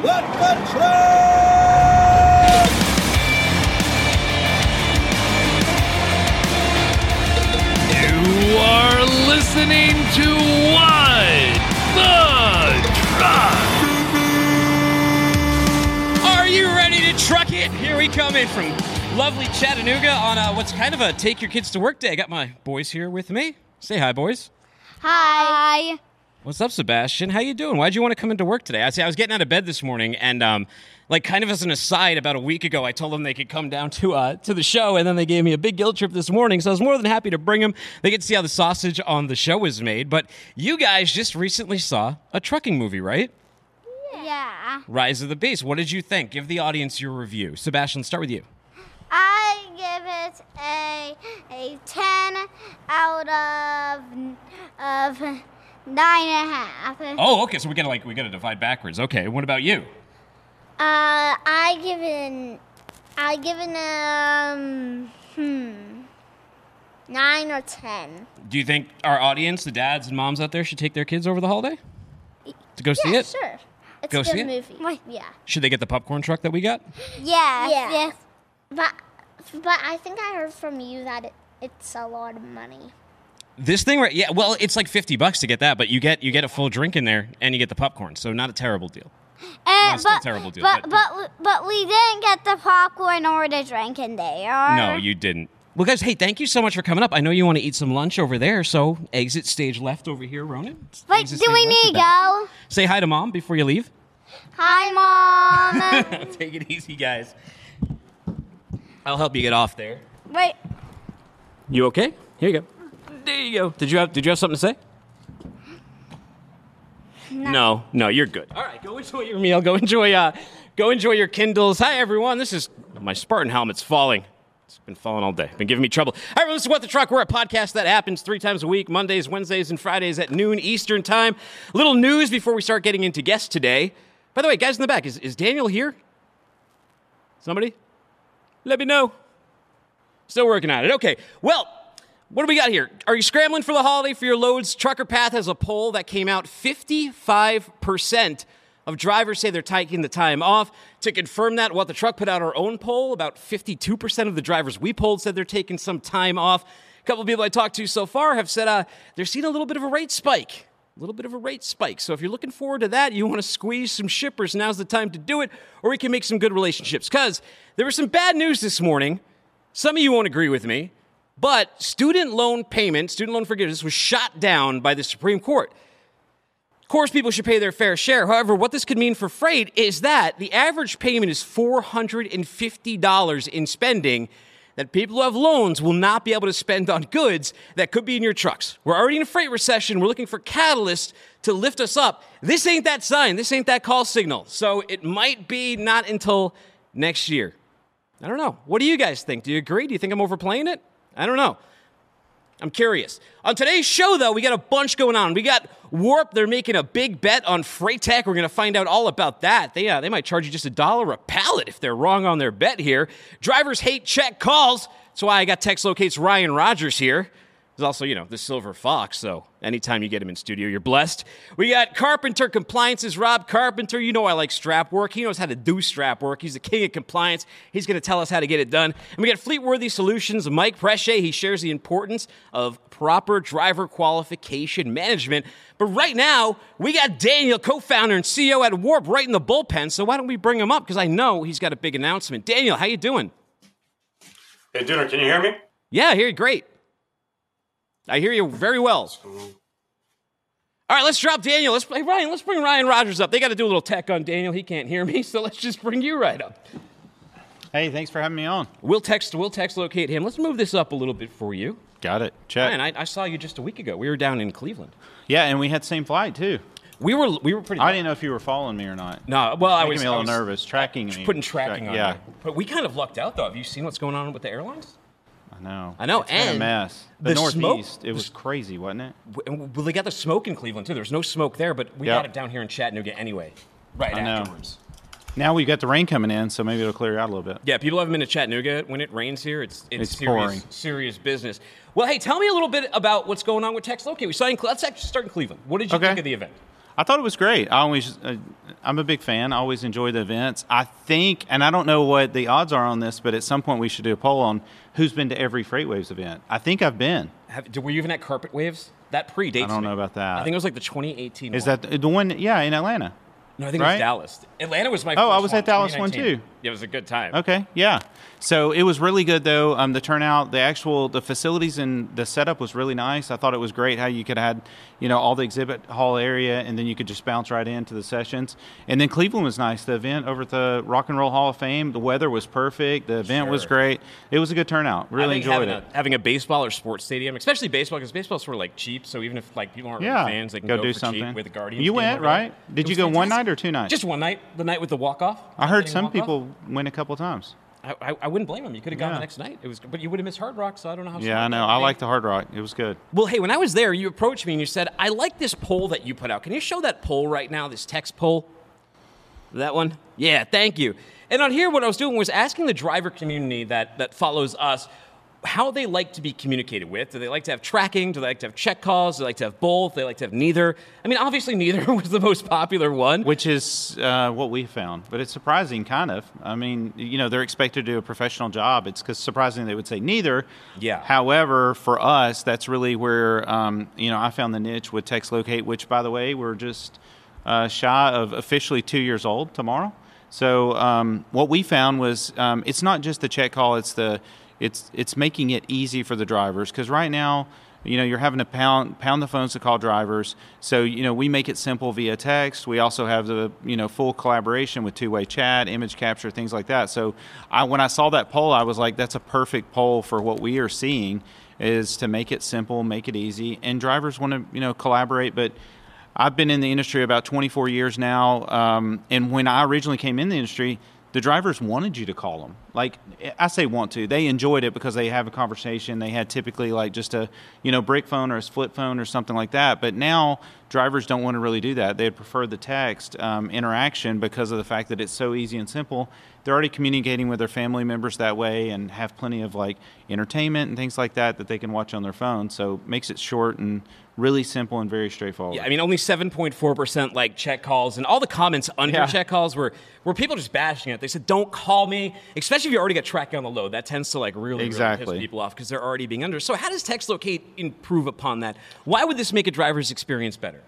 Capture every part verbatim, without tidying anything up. What the Truck! You are listening to What the Truck! Are you ready to truck it? Here we come in from lovely Chattanooga on a, what's kind of a take your kids to work day. I got my boys here with me. Say hi, boys. Hi. What's up, Sebastian? How you doing? Why'd you want to come into work today? I see. I was getting out of bed this morning, and um, like kind of as an aside, about a week ago, I told them they could come down to uh, to the show, and then they gave me a big guilt trip this morning, so I was more than happy to bring them. They get to see how the sausage on the show is made, but you guys just recently saw a trucking movie, right? Yeah. Rise of the Beast. What did you think? Give the audience your review. Sebastian, start with you. I give it a, a ten out of... of Nine and a half. Oh, okay. So we gotta like we gotta divide backwards. Okay. What about you? Uh, I give it. I give it um hmm nine or ten. Do you think our audience, the dads and moms out there, should take their kids over the holiday to go yeah, see it? Sure. It's go a good see movie. It? Yeah. Should they get the popcorn truck that we got? Yeah. Yeah. Yes. But but I think I heard from you that it, it's a lot of money. This thing, right? Yeah. Well, it's like fifty bucks to get that, but you get you get a full drink in there, and you get the popcorn. So not a terrible deal. And, no, but, a terrible deal. But, but but but we didn't get the popcorn or the drink in there. No, you didn't. Well, guys, hey, thank you so much for coming up. I know you want to eat some lunch over there, so exit stage left over here, Ronan. But do we need to go? Say hi to Mom before you leave. Hi, Mom. Take it easy, guys. I'll help you get off there. Wait. You okay? Here you go. There you go. Did you have Did you have something to say? No. No, no you're good. All right, go enjoy your meal. Go enjoy. Uh, go enjoy your Kindles. Hi, everyone. This is my Spartan helmet's falling. It's been falling all day. Been giving me trouble. Hi, everyone. This is What the Truck. We're a podcast that happens three times a week: Mondays, Wednesdays, and Fridays at noon Eastern time. A little news before we start getting into guests today. By the way, guys in the back, is is Daniel here? Somebody, let me know. Still working on it. Okay. Well. What do we got here? Are you scrambling for the holiday for your loads? Trucker Path has a poll that came out. fifty-five percent of drivers say they're taking the time off. To confirm that, What the Truck put out our own poll. About fifty-two percent of the drivers we polled said they're taking some time off. A couple of people I talked to so far have said uh, they're seeing a little bit of a rate spike. A little bit of a rate spike. So if you're looking forward to that, you want to squeeze some shippers, now's the time to do it, or we can make some good relationships. Because there was some bad news this morning. Some of you won't agree with me. But student loan payment, student loan forgiveness, was shot down by the Supreme Court. Of course, people should pay their fair share. However, what this could mean for freight is that the average payment is four hundred fifty dollars in spending that people who have loans will not be able to spend on goods that could be in your trucks. We're already in a freight recession. We're looking for catalysts to lift us up. This ain't that sign. This ain't that call signal. So it might be not until next year. I don't know. What do you guys think? Do you agree? Do you think I'm overplaying it? I don't know. I'm curious. On today's show, though, we got a bunch going on. We got Warp. They're making a big bet on FreightTech. We're going to find out all about that. They, uh, they might charge you just a dollar a pallet if they're wrong on their bet here. Drivers hate check calls. That's why I got TextLocate's Ryan Rogers here. He's also, you know, the Silver Fox, so anytime you get him in studio, you're blessed. We got Carpenter Compliance's Rob Carpenter. You know I like strap work. He knows how to do strap work. He's the king of compliance. He's going to tell us how to get it done. And we got Fleetworthy Solutions' Mike Precia. He shares the importance of proper driver qualification management. But right now, we got Daniel, co-founder and C E O at Warp, right in the bullpen. So why don't we bring him up? Because I know he's got a big announcement. Daniel, how you doing? Hey, Daniel, can you hear me? Yeah, I hear you great. I hear you very well. All right, let's drop Daniel. Let's play Ryan. Let's bring Ryan Rogers up. They got to do a little tech on Daniel. He can't hear me, so let's just bring you right up. Hey, thanks for having me on. We'll text. We'll text locate him. Let's move this up a little bit for you. Got it. Check. Ryan, I, I saw you just a week ago. We were down in Cleveland. Yeah, and we had the same flight too. We were we were pretty. I didn't know if you were following me or not. No, well, I was. Making me a little nervous, tracking me, putting tracking on. Yeah, but we kind of lucked out though. Have you seen what's going on with the airlines? I know. I know. It's and a mess. The, the Northeast, smoke, it was crazy, wasn't it? Well, they got the smoke in Cleveland too. There was no smoke there, but we yep. got it down here in Chattanooga anyway. Right I afterwards. Know. Now we've got the rain coming in, so maybe it'll clear out a little bit. Yeah, people haven't been to Chattanooga. When it rains here, it's it's, it's serious, pouring. serious business. Well, hey, tell me a little bit about what's going on with TextLocate. We saw in, let's actually start in Cleveland. What did you okay. think of the event? I thought it was great. I always, uh, I'm a big fan. I always enjoy the events. I think, and I don't know what the odds are on this, but at some point we should do a poll on who's been to every FreightWaves event. I think I've been. Have, were you even at Carpet Waves? That predates me. I don't know about that. I think it was like the twenty eighteen Is one. That the one, yeah, in Atlanta? No, I think right? it was Dallas. Atlanta was my oh, first Oh, I was one, at Dallas one, too. It was a good time. Okay, yeah. So it was really good, though. Um, the turnout, the actual, the facilities and the setup was really nice. I thought it was great how you could have had, you know, all the exhibit hall area, and then you could just bounce right into the sessions. And then Cleveland was nice. The event over at the Rock and Roll Hall of Fame, the weather was perfect. The event sure. was great. It was a good turnout. Really enjoyed having it. A, having a baseball or sports stadium, especially baseball, because baseball's sort of like cheap. So even if like people aren't yeah. really fans, they can go, go do for something cheap with the Guardians. You went, right? Did you go fantastic. One night? Or two nights? Just one night, the night with the walk-off. I heard some people win a couple times. I, I, I wouldn't blame them. You could have gone yeah. the next night. It was, but you would have missed Hard Rock, so I don't know how. Yeah, I know. I like the Hard Rock. It was good. Well, hey, when I was there, you approached me and you said, I like this poll that you put out. Can you show that poll right now, this text poll? That one? Yeah, thank you. And on here, what I was doing was asking the driver community that, that follows us how they like to be communicated with. Do they like to have tracking? Do they like to have check calls? Do they like to have both? Do they like to have neither? I mean, obviously neither was the most popular one. Which is uh, what we found. But it's surprising, kind of. I mean, you know, they're expected to do a professional job. It's because surprisingly they would say neither. Yeah. However, for us, that's really where, um, you know, I found the niche with TextLocate, which, by the way, we're just uh, shy of officially two years old tomorrow. So um, what we found was um, it's not just the check call, it's the It's it's making it easy for the drivers, because right now, you know, you're having to pound pound the phones to call drivers. So, you know, we make it simple via text. We also have the, you know, full collaboration with two-way chat, image capture, things like that. So I, when I saw that poll, I was like, that's a perfect poll for what we are seeing, is to make it simple, make it easy. And drivers want to, you know, collaborate. But I've been in the industry about twenty-four years now. Um, and when I originally came in the industry, the drivers wanted you to call them. Like, I say want to. They enjoyed it because they have a conversation. They had typically like just a, you know, brick phone or a flip phone or something like that. But now drivers don't want to really do that. They'd prefer the text um, interaction because of the fact that it's so easy and simple. They're already communicating with their family members that way and have plenty of like entertainment and things like that that they can watch on their phone. So makes it short and really simple and very straightforward. Yeah, I mean, only seven point four percent like check calls, and all the comments under yeah. check calls were, were people just bashing it. They said, don't call me, especially if you already got tracking on the load. That tends to like really, exactly. really piss people off because they're already being under. So how does TextLocate improve upon that? Why would this make a driver's experience better?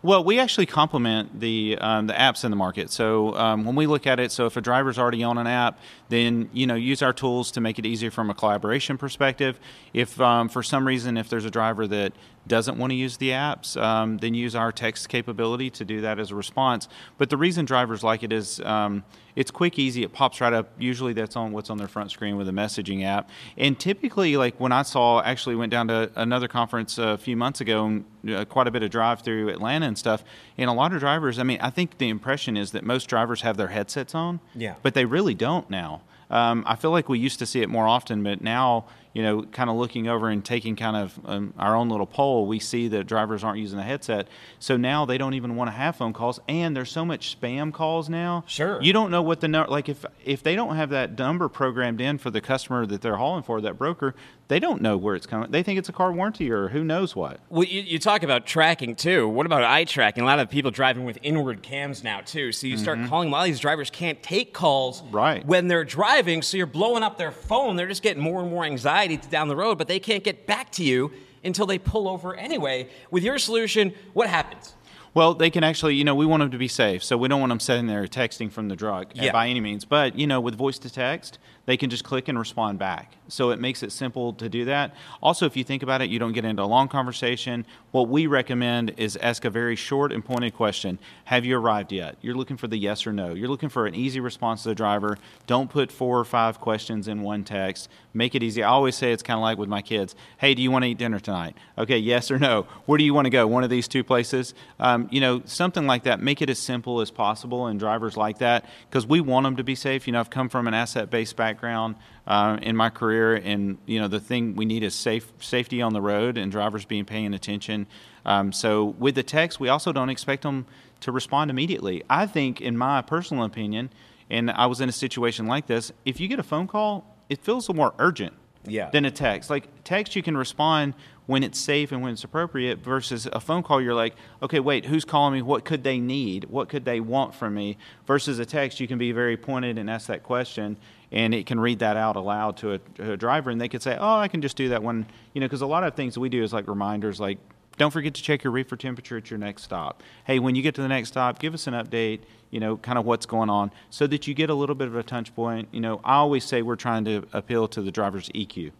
Well, we actually complement the um, the apps in the market. So um, when we look at it, so if a driver's already on an app, then, you know, use our tools to make it easier from a collaboration perspective. If um, for some reason, if there's a driver that doesn't want to use the apps, um, then use our text capability to do that as a response. But the reason drivers like it is um, it's quick, easy. It pops right up. Usually that's on what's on their front screen with a messaging app. And typically, like when I saw, actually went down to another conference a few months ago, and, uh, quite a bit of drive through Atlanta and stuff. And a lot of drivers, I mean, I think the impression is that most drivers have their headsets on, yeah. but they really don't now. Um, I feel like we used to see it more often, but now, you know, kind of looking over and taking kind of um, our own little poll, we see that drivers aren't using the headset. So now they don't even want to have phone calls, and there's so much spam calls now. Sure. You don't know what the number, like if if they don't have that number programmed in for the customer that they're hauling for, that broker, they don't know where it's coming. They think it's a car warranty or who knows what. Well, you, you talk about tracking too. What about eye tracking? A lot of people driving with inward cams now too. So you mm-hmm. start calling. A lot of these drivers can't take calls right. when they're driving, so you're blowing up their phone. They're just getting more and more anxiety down the road, but they can't get back to you until they pull over anyway. With your solution, what happens? Well, they can actually, you know, we want them to be safe, so we don't want them sitting there texting from the truck yeah. by any means. But, you know, with voice to text, they can just click and respond back. So it makes it simple to do that. Also, if you think about it, you don't get into a long conversation. What we recommend is ask a very short and pointed question. Have you arrived yet? You're looking for the yes or no. You're looking for an easy response to the driver. Don't put four or five questions in one text. Make it easy. I always say it's kind of like with my kids. Hey, do you want to eat dinner tonight? Okay, yes or no. Where do you want to go? One of these two places? Um, um, you know, something like that, make it as simple as possible. And drivers like that, because we want them to be safe. You know, I've come from an asset-based background uh, in my career, and, you know, the thing we need is safe safety on the road and drivers being paying attention. Um, so with the text, we also don't expect them to respond immediately. I think, in my personal opinion, and I was in a situation like this, if you get a phone call, it feels more urgent yeah. than a text. Like, text, you can respond when it's safe and when it's appropriate, versus a phone call, you're like, okay, wait, who's calling me? What could they need? What could they want from me? Versus a text, you can be very pointed and ask that question, and it can read that out aloud to a, to a driver, and they could say, oh, I can just do that one. You know, because a lot of things we do is like reminders, like, don't forget to check your reefer temperature at your next stop. Hey, when you get to the next stop, give us an update, you know, kind of what's going on, so that you get a little bit of a touch point. You know, I always say we're trying to appeal to the driver's E Q.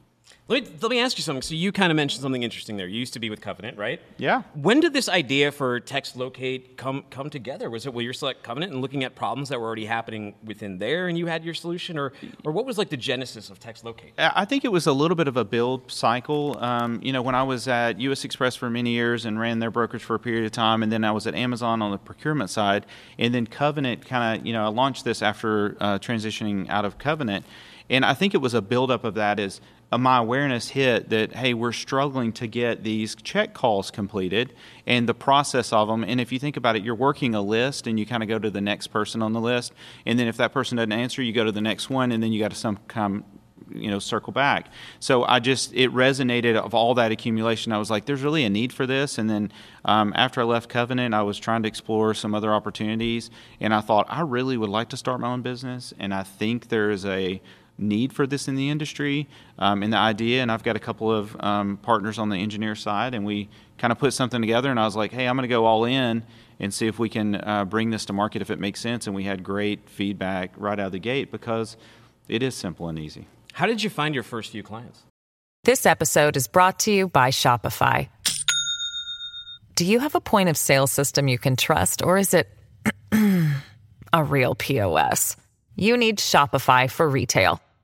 Let me, let me ask you something. So you kind of mentioned something interesting there. You used to be with Covenant, right? Yeah. When did this idea for TextLocate come come together? Was it, well, you're still at Covenant and looking at problems that were already happening within there, and you had your solution? Or or what was, like, the genesis of TextLocate? I think it was a little bit of a build cycle. Um, you know, when I was at U S Express for many years and ran their brokerage for a period of time, and then I was at Amazon on the procurement side, and then Covenant kind of, you know, I launched this after uh, transitioning out of Covenant. And I think it was a buildup of that is my awareness hit that, hey, we're struggling to get these check calls completed and the process of them. And if you think about it, you're working a list and you kind of go to the next person on the list. And then if that person doesn't answer, you go to the next one, and then you got to some kind of, you know, circle back. So I just, it resonated of all that accumulation. I was like, there's really a need for this. And then um, after I left Covenant, I was trying to explore some other opportunities. And I thought, I really would like to start my own business. And I think there is a need for this in the industry, um, and the idea, and I've got a couple of um, partners on the engineer side, and we kind of put something together, and I was like, hey, I'm going to go all in and see if we can uh, bring this to market if it makes sense, and we had great feedback right out of the gate because it is simple and easy. How did you find your first few clients? This episode is brought to you by Shopify. Do you have a point of sale system you can trust, or is it a real P O S? You need Shopify for retail.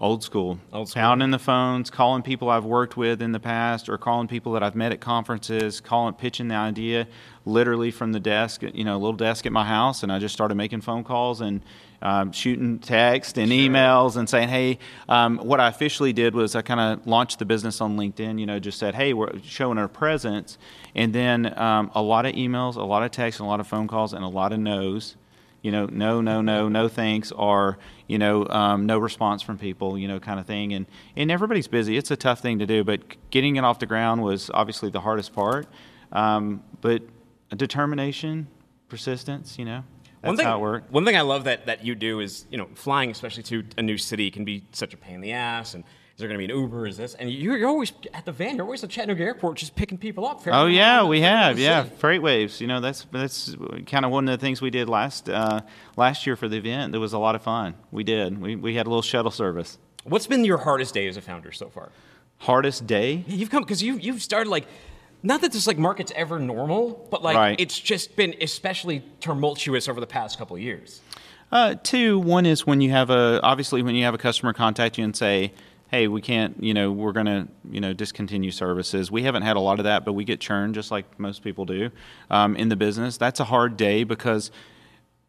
Old school. Old school. Pounding the phones, calling people I've worked with in the past, or calling people that I've met at conferences, calling, pitching the idea literally from the desk, you know, a little desk at my house, and I just started making phone calls and um, shooting text and sure. emails and saying, hey, um, what I officially did was I kind of launched the business on LinkedIn, you know, just said, hey, we're showing our presence. And then um, a lot of emails, a lot of texts, a lot of phone calls, and a lot of no's. You know, no, no, no, no thanks, or, you know, um, no response from people, you know, kind of thing. And, and everybody's busy. It's a tough thing to do, but getting it off the ground was obviously the hardest part. Um, but determination, persistence, you know, that's one thing, how it worked. One thing I love that, that you do is, you know, flying, especially to a new city, can be such a pain in the ass, and is there going to be an Uber? Is this? And you're, you're always at the van. You're always at Chattanooga Airport just picking people up. Fair oh, enough. yeah, we have. Yeah, FreightWaves. You know, that's that's kind of one of the things we did last uh, last year for the event. It was a lot of fun. We did. We we had a little shuttle service. What's been your hardest day as a founder so far? Hardest day? You've come, because you, you've started, like, not that this, like, market's ever normal, but, like, right. It's just been especially tumultuous over the past couple of years. Uh, two, one is when you have a, obviously when you have a customer contact you and say, hey, we can't, you know, we're going to, you know, discontinue services. We haven't had a lot of that, but we get churn just like most people do um, in the business. That's a hard day because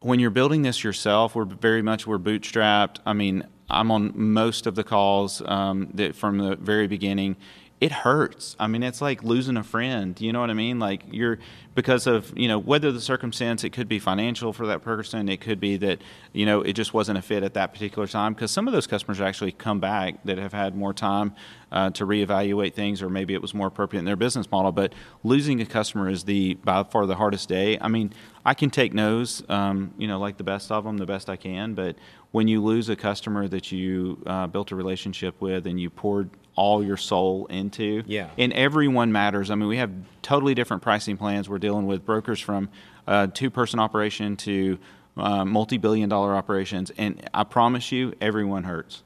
when you're building this yourself, we're very much, we're bootstrapped. I mean, I'm on most of the calls um, that from the very beginning. It hurts. I mean, it's like losing a friend. You know what I mean? Like you're, because of, you know, whether the circumstance, it could be financial for that person. It could be that, you know, it just wasn't a fit at that particular time. Because some of those customers actually come back that have had more time uh, to reevaluate things, or maybe it was more appropriate in their business model. But losing a customer is the, by far the hardest day. I mean, I can take no's, um, you know, like the best of them, the best I can. But when you lose a customer that you uh, built a relationship with and you poured all your soul into, yeah. and everyone matters. I mean, we have totally different pricing plans. We're dealing with brokers from uh, two-person operation to uh, multi-billion dollar operations. And I promise you, everyone hurts.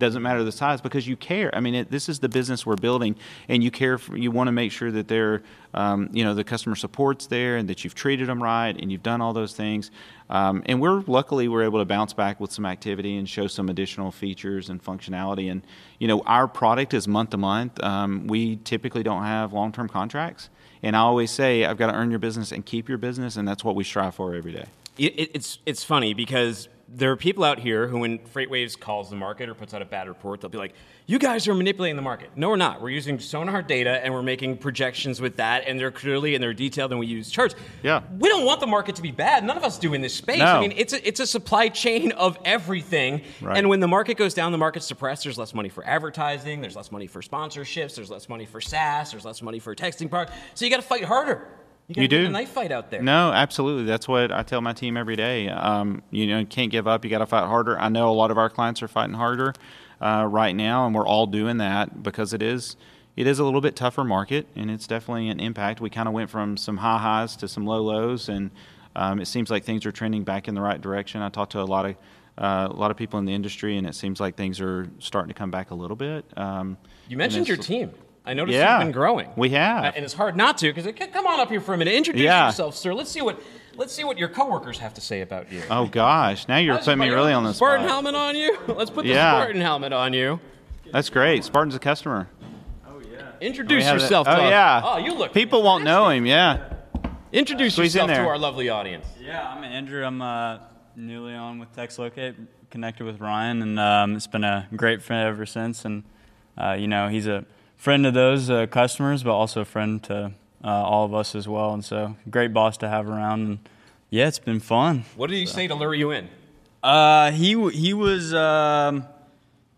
Doesn't matter the size, because you care. I mean, it, this is the business we're building, and you care. For, you want to make sure that they're, um, you know, the customer support's there, and that you've treated them right, and you've done all those things. Um, and we're luckily we're able to bounce back with some activity and show some additional features and functionality. And you know, our product is month to month. Um, we typically don't have long-term contracts, and I always say I've got to earn your business and keep your business, and that's what we strive for every day. It, it's it's funny because. There are people out here who, when FreightWaves calls the market or puts out a bad report, they'll be like, you guys are manipulating the market. No, we're not. We're using sonar data, and we're making projections with that, and they're clearly and they're detailed, and we use charts. Yeah. We don't want the market to be bad. None of us do in this space. No. I mean, it's a, it's a supply chain of everything. Right. And when the market goes down, the market's depressed. There's less money for advertising. There's less money for sponsorships. There's less money for SaaS. There's less money for texting products. So you got to fight harder. You, you do a knife fight out there. No, absolutely. That's what I tell my team every day. Um, you know, you can't give up. You got to fight harder. I know a lot of our clients are fighting harder uh, right now, and we're all doing that because it is it is a little bit tougher market, and it's definitely an impact. We kind of went from some high highs to some low lows, and um, it seems like things are trending back in the right direction. I talked to a lot of uh, a lot of people in the industry, and it seems like things are starting to come back a little bit. Um, you mentioned your team. I noticed yeah, you've been growing. We have, uh, and it's hard not to because come on up here for a minute. Introduce yeah. yourself, sir. Let's see what let's see what your coworkers have to say about you. Oh gosh, now you're putting me really on the spot. Spartan helmet on you. Let's put yeah. the Spartan helmet on you. That's great. Spartan's a customer. Oh yeah. Introduce yourself. To oh us. yeah. Oh, you look. People fantastic. Won't know him. Yeah. Introduce uh, yourself in to our lovely audience. Yeah, I'm Andrew. I'm uh, newly on with TextLocate, connected with Ryan, and um, it's been a great friend ever since. And uh, you know, he's a friend of those uh, customers, but also a friend to uh, all of us as well. And so, great boss to have around. And yeah, it's been fun. What did he so. say to lure you in? Uh, he he was um,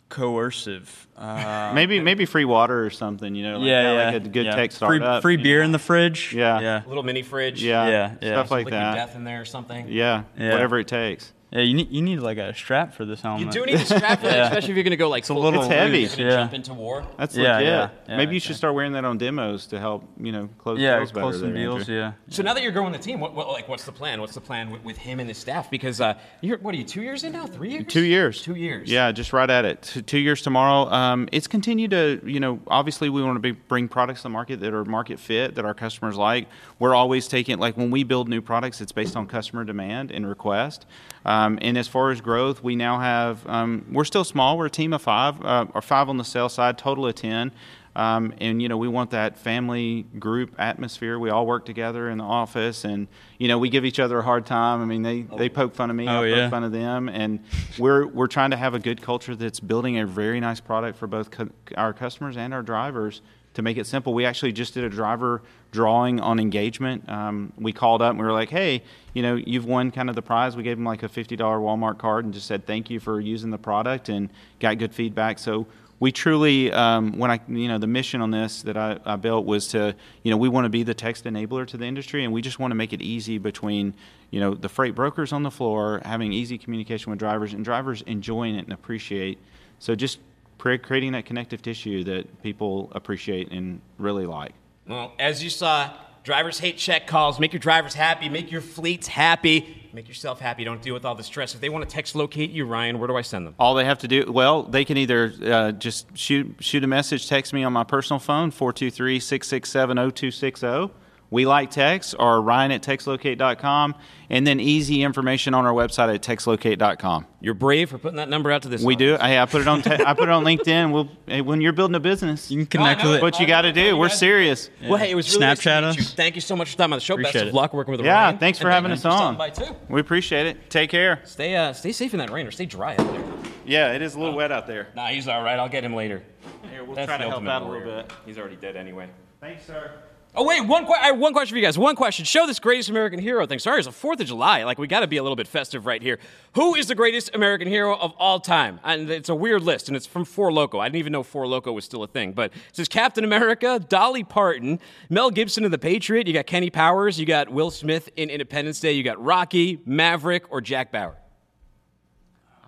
coercive. Uh, maybe maybe free water or something. You know, like, yeah, yeah, like a good yeah. tech startup. Free, free beer know? in the fridge. Yeah, yeah. Little mini fridge. Yeah, yeah, yeah. stuff like that. Death in there or something. Yeah, yeah. Whatever it takes. Yeah, you need you need like a strap for this helmet. You do need a strap for that, yeah. especially if you're gonna go like it's a little it's heavy. You're gonna yeah. jump into war. That's yeah, legit. Yeah, yeah, Maybe you okay. should start wearing that on demos to help you know close yeah, deals close some deals. Yeah. So now that you're growing the team, what, what like what's the plan? What's the plan with, with him and his staff? Because uh, you're what are you two years in now? Three years? Two years. Two years. Yeah, just right at it. Two, two years tomorrow. Um, it's continued to you know obviously we want to be, bring products to the market that are market fit that our customers like. We're always taking like when we build new products, it's based on customer demand and request. Um, Um, and as far as growth, we now have, um, we're still small. We're a team of five, uh, or five on the sales side, total of ten. Um, and, you know, we want that family group atmosphere. We all work together in the office and, you know, we give each other a hard time. I mean, they, they poke fun of me, oh, I poke yeah. fun of them. And we're we're trying to have a good culture that's building a very nice product for both co- our customers and our drivers. To make it simple, we actually just did a driver drawing on engagement. Um, we called up and we were like, hey, you know, you've won kind of the prize. We gave them like a fifty dollars Walmart card and just said thank you for using the product and got good feedback. So we truly, um, when I, you know, the mission on this that I, I built was to, you know, we want to be the text enabler to the industry, and we just want to make it easy between, you know, the freight brokers on the floor, having easy communication with drivers and drivers enjoying it and appreciate. So just creating that connective tissue that people appreciate and really like. Well, as you saw, drivers hate check calls. Make your drivers happy. Make your fleets happy. Make yourself happy. Don't deal with all the stress. If they want to text locate you, Ryan, where do I send them? All they have to do, well, they can either uh, just shoot shoot a message, text me on my personal phone, four two three, six six seven, zero two six zero. We like text, or Ryan at textlocate dot com, and then easy information on our website at textlocate dot com. You're brave for putting that number out to this. We audience. do. Hey, I put it on. Te- I put it on LinkedIn. We'll, hey, when you're building a business, you can connect oh, with it. What you got to do. We're serious. Yeah. Well, hey, it was really Snapchat nice to meet us. You. Thank you so much for coming on the show. Appreciate Best it. of luck working with yeah, Ryan. Yeah, thanks for and having us on. By too. We appreciate it. Take care. Stay, uh, stay safe in that rain, or stay dry out there. Yeah, it is a little oh. wet out there. Nah, he's all right. I'll get him later. Here, we'll That's try to help out a little bit. He's already dead anyway. Thanks, sir. Oh, wait, one, qu- one question for you guys. One question. Show this greatest American hero thing. Sorry, it's the fourth of July. Like, we got to be a little bit festive right here. Who is the greatest American hero of all time? And it's a weird list, and it's from Four Loko. I didn't even know Four Loko was still a thing. But it says Captain America, Dolly Parton, Mel Gibson in The Patriot. You got Kenny Powers. You got Will Smith in Independence Day. You got Rocky, Maverick, or Jack Bauer.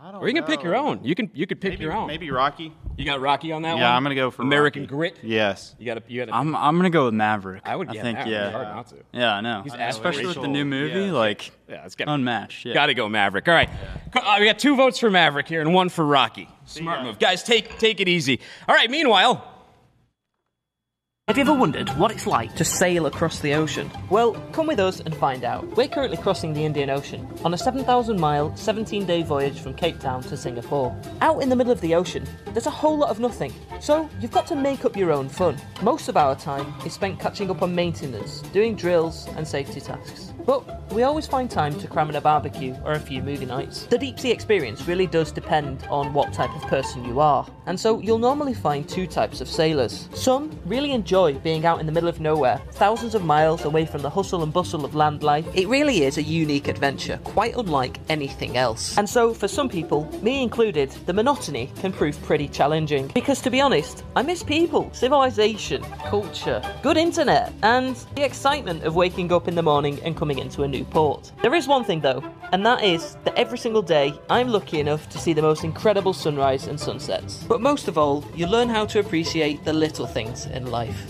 I don't or you can know. pick your own. You can you could pick maybe, your own. Maybe Rocky. You got Rocky on that yeah, one? Yeah, I'm going to go for American Rocky. Grit. Yes. You got you got I'm I'm going to go with Maverick. I would yeah, I think Maverick. yeah. Hard not to. Yeah, I know. He's I know especially racial, with the new movie yeah. like yeah, it's gotta, unmatched. Yeah. Got to go Maverick. All right. Yeah. Uh, we got two votes for Maverick here and one for Rocky. Smart yeah. move. Guys, take take it easy. All right, meanwhile, have you ever wondered what it's like to sail across the ocean? Well, come with us and find out. We're currently crossing the Indian Ocean on a seven thousand mile, seventeen day voyage from Cape Town to Singapore. Out in the middle of the ocean, there's a whole lot of nothing, so you've got to make up your own fun. Most of our time is spent catching up on maintenance, doing drills and safety tasks. But we always find time to cram in a barbecue or a few movie nights. The deep sea experience really does depend on what type of person you are, and so you'll normally find two types of sailors. Some really enjoy being out in the middle of nowhere, thousands of miles away from the hustle and bustle of land life. It really is a unique adventure, quite unlike anything else. And so for some people, me included, the monotony can prove pretty challenging. Because to be honest, I miss people, civilization, culture, good internet, and the excitement of waking up in the morning and coming into a new port. There is one thing though, and that is that every single day I'm lucky enough to see the most incredible sunrise and sunsets. But most of all, you learn how to appreciate the little things in life.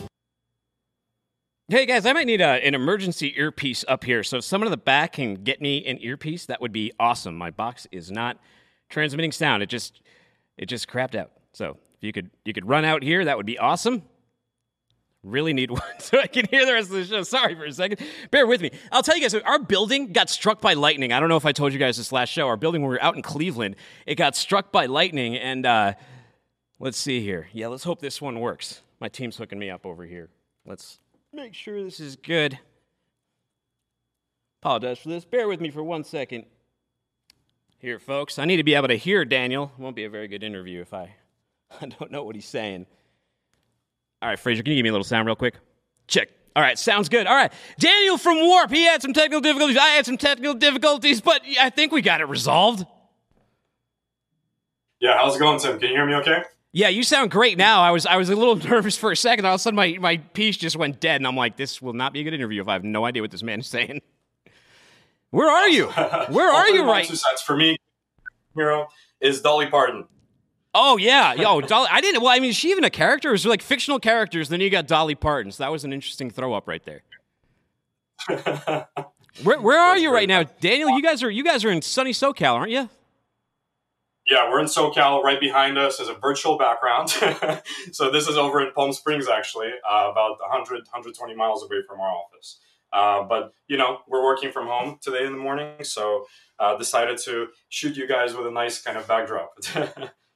Hey guys, I might need a, an emergency earpiece up here, so if someone in the back can get me an earpiece, that would be awesome. My box is not transmitting sound. It just it just crapped out. So if you could you could run out here, that would be awesome. Really need one so I can hear the rest of the show. Sorry for a second. Bear with me. I'll tell you guys, our building got struck by lightning. I don't know if I told you guys this last show. Our building, when we were out in Cleveland, it got struck by lightning. And uh, let's see here. Yeah, let's hope this one works. My team's hooking me up over here. Let's make sure this is good. Apologize for this. Bear with me for one second. Here, folks. I need to be able to hear Daniel. It won't be a very good interview if I, I don't know what he's saying. All right, Fraser, can you give me a little sound real quick? Check. All right, sounds good. All right, Daniel from Warp, he had some technical difficulties. I had some technical difficulties, but I think we got it resolved. Yeah, how's it going, Tim? Can you hear me okay? Yeah, you sound great now. I was I was a little nervous for a second. All of a sudden, my, my piece just went dead, and I'm like, this will not be a good interview if I have no idea what this man is saying. Where are you? Where are you right? Two cents for me, hero, is Dolly Parton. Oh, yeah. Yo, Dolly. I didn't. Well, I mean, is she even a character? It was like fictional characters. Then you got Dolly Parton. So that was an interesting throw up right there. Where, where are you right now? Daniel, you guys are you guys are in sunny SoCal, aren't you? Yeah, we're in SoCal. Right behind us is a virtual background. So this is over in Palm Springs, actually, uh, about one hundred, one hundred twenty miles away from our office. Uh, but, you know, we're working from home today in the morning. So uh, decided to shoot you guys with a nice kind of backdrop.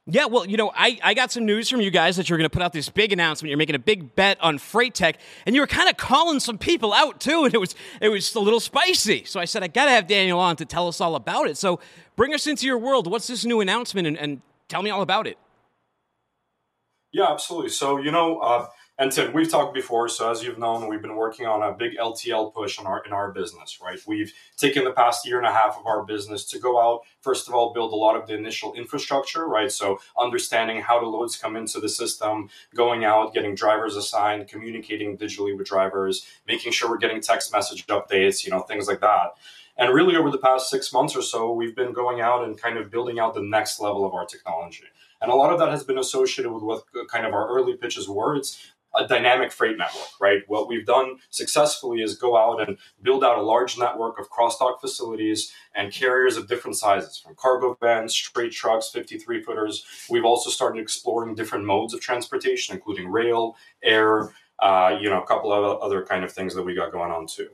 Yeah, well, you know, I, I got some news from you guys that you were going to put out this big announcement. You're making a big bet on FreightTech, and you were kind of calling some people out, too, and it was it was a little spicy. So I said, I got to have Daniel on to tell us all about it. So bring us into your world. What's this new announcement, and, and tell me all about it. Yeah, absolutely. So, you know, uh, and Tim, we've talked before, so as you've known, we've been working on a big L T L push in our, in our business, right? We've taken the past year and a half of our business to go out, first of all, build a lot of the initial infrastructure, right? So understanding how the loads come into the system, going out, getting drivers assigned, communicating digitally with drivers, making sure we're getting text message updates, you know, things like that. And really over the past six months or so, we've been going out and kind of building out the next level of our technology. And a lot of that has been associated with what kind of our early pitches were. It's a dynamic freight network, right? What we've done successfully is go out and build out a large network of cross-dock facilities and carriers of different sizes, from cargo vans, straight trucks, fifty-three footers. We've also started exploring different modes of transportation, including rail, air, uh, you know, a couple of other kind of things that we got going on too.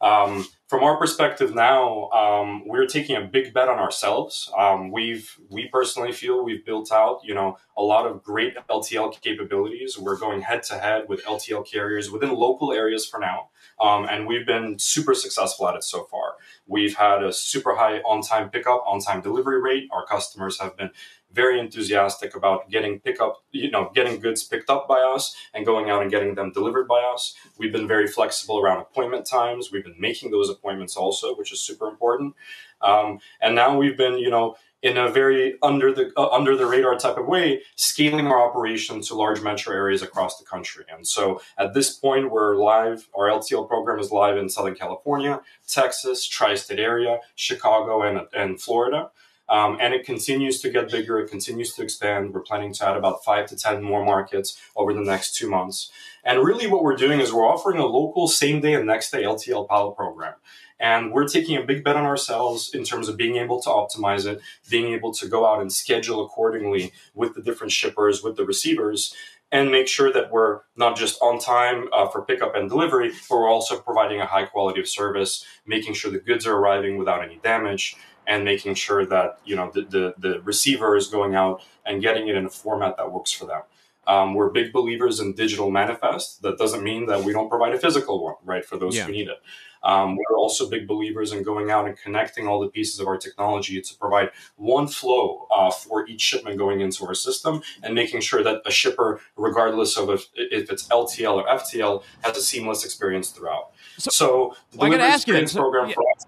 Um, from our perspective now, um, we're taking a big bet on ourselves. Um, we've, we personally feel we've built out, you know, a lot of great L T L capabilities. We're going head to head with L T L carriers within local areas for now. Um, and we've been super successful at it so far. We've had a super high on-time pickup, on-time delivery rate. Our customers have been very enthusiastic about getting pickup, you know, getting goods picked up by us and going out and getting them delivered by us. We've been very flexible around appointment times. We've been making those appointments also, which is super important. Um, and now we've been, you know, in a very under the uh, under the radar type of way, scaling our operation to large metro areas across the country. And so at this point, we're live. Our L T L program is live in Southern California, Texas, tri-state area, Chicago, and, and Florida. Um, and it continues to get bigger. It continues to expand. We're planning to add about five to ten more markets over the next two months. And really what we're doing is we're offering a local same-day and next-day L T L pilot program. And we're taking a big bet on ourselves in terms of being able to optimize it, being able to go out and schedule accordingly with the different shippers, with the receivers, and make sure that we're not just on time uh, for pickup and delivery, but we're also providing a high quality of service, making sure the goods are arriving without any damage, and making sure that, you know, the, the, the receiver is going out and getting it in a format that works for them. Um, we're big believers in digital manifest. That doesn't mean that we don't provide a physical one, right, for those yeah. who need it. Um, we're also big believers in going out and connecting all the pieces of our technology to provide one flow uh, for each shipment going into our system, and making sure that a shipper, regardless of if, if it's L T L or F T L, has a seamless experience throughout. So, so the well, delivery experience so, program yeah. for us.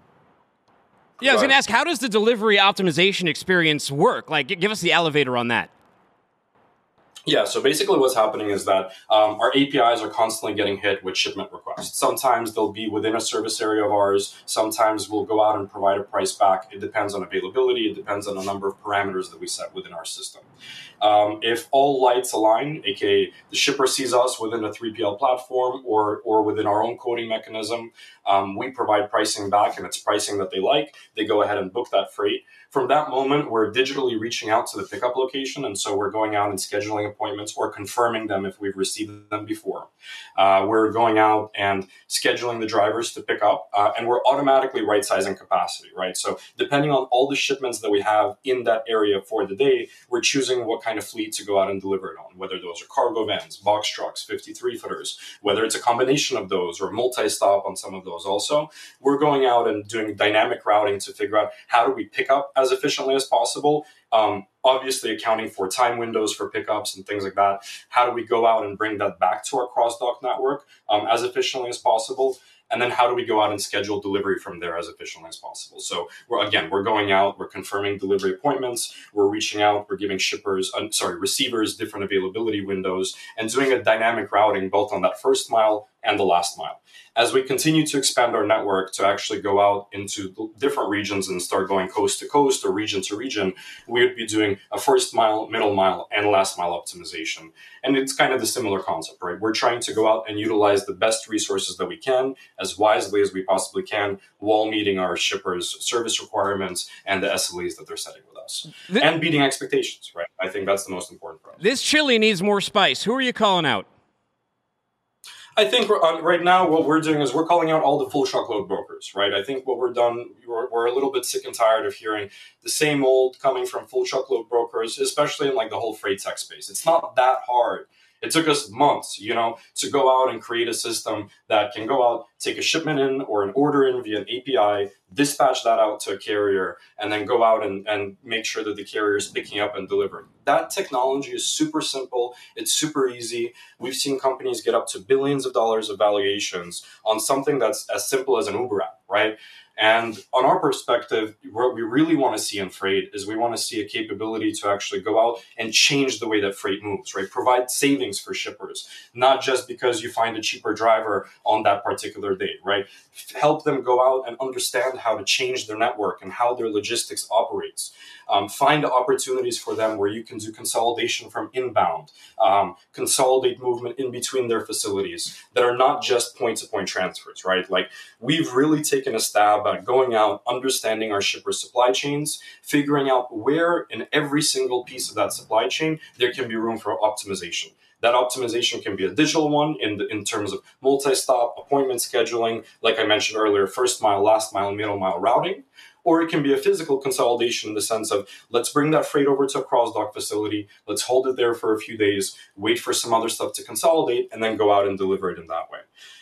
Yeah, I was going to ask, how does the delivery optimization experience work? Like, give us the elevator on that. Yeah, so basically what's happening is that um, our A P Is are constantly getting hit with shipment requests. Sometimes they'll be within a service area of ours. Sometimes we'll go out and provide a price back. It depends on availability. It depends on a number of parameters that we set within our system. Um, if all lights align, aka the shipper sees us within a three P L platform or, or within our own quoting mechanism, um, we provide pricing back, and it's pricing that they like. They go ahead and book that freight. From that moment, we're digitally reaching out to the pickup location, and so we're going out and scheduling appointments or confirming them if we've received them before. Uh, we're going out and scheduling the drivers to pick up, uh, and we're automatically right-sizing capacity, right? So depending on all the shipments that we have in that area for the day, we're choosing what kind of fleet to go out and deliver it on, whether those are cargo vans, box trucks, fifty-three footers, whether it's a combination of those or multi-stop on some of those also. We're going out and doing dynamic routing to figure out how do we pick up as efficiently as possible, um, obviously accounting for time windows for pickups and things like that. How do we go out and bring that back to our cross-dock network um, as efficiently as possible? And then how do we go out and schedule delivery from there as efficiently as possible? So, we're, again, we're going out, we're confirming delivery appointments, we're reaching out, we're giving shippers, uh, sorry, receivers different availability windows, and doing a dynamic routing both on that first mile and the last mile. As we continue to expand our network to actually go out into different regions and start going coast to coast or region to region, we would be doing a first mile, middle mile, and last mile optimization. And it's kind of the similar concept, right? We're trying to go out and utilize the best resources that we can, as wisely as we possibly can, while meeting our shippers' service requirements and the S L As that they're setting with us. This, and beating expectations, right? I think that's the most important part. This chili needs more spice. Who are you calling out? I think uh, right now what we're doing is we're calling out all the full truckload brokers, right? I think what we're done, we're, we're a little bit sick and tired of hearing the same old coming from full truckload brokers, especially in like the whole freight tech space. It's not that hard. It took us months, you know, to go out and create a system that can go out, take a shipment in or an order in via an A P I, dispatch that out to a carrier, and then go out and, and make sure that the carrier is picking up and delivering. That technology is super simple. It's super easy. We've seen companies get up to billions of dollars of valuations on something that's as simple as an Uber app, right? And on our perspective, what we really want to see in freight is we want to see a capability to actually go out and change the way that freight moves, right? Provide savings for shippers, not just because you find a cheaper driver on that particular day, right? Help them go out and understand how to change their network and how their logistics operates. Um, find opportunities for them where you can do consolidation from inbound, um, consolidate movement in between their facilities that are not just point-to-point transfers, right? Like, we've really taken a stab at going out, understanding our shipper supply chains, figuring out where in every single piece of that supply chain there can be room for optimization. That optimization can be a digital one in the, in terms of multi-stop, appointment scheduling, like I mentioned earlier, first mile, last mile, middle mile routing. Or it can be a physical consolidation in the sense of, let's bring that freight over to a cross-dock facility, let's hold it there for a few days, wait for some other stuff to consolidate, and then go out and deliver it in that way.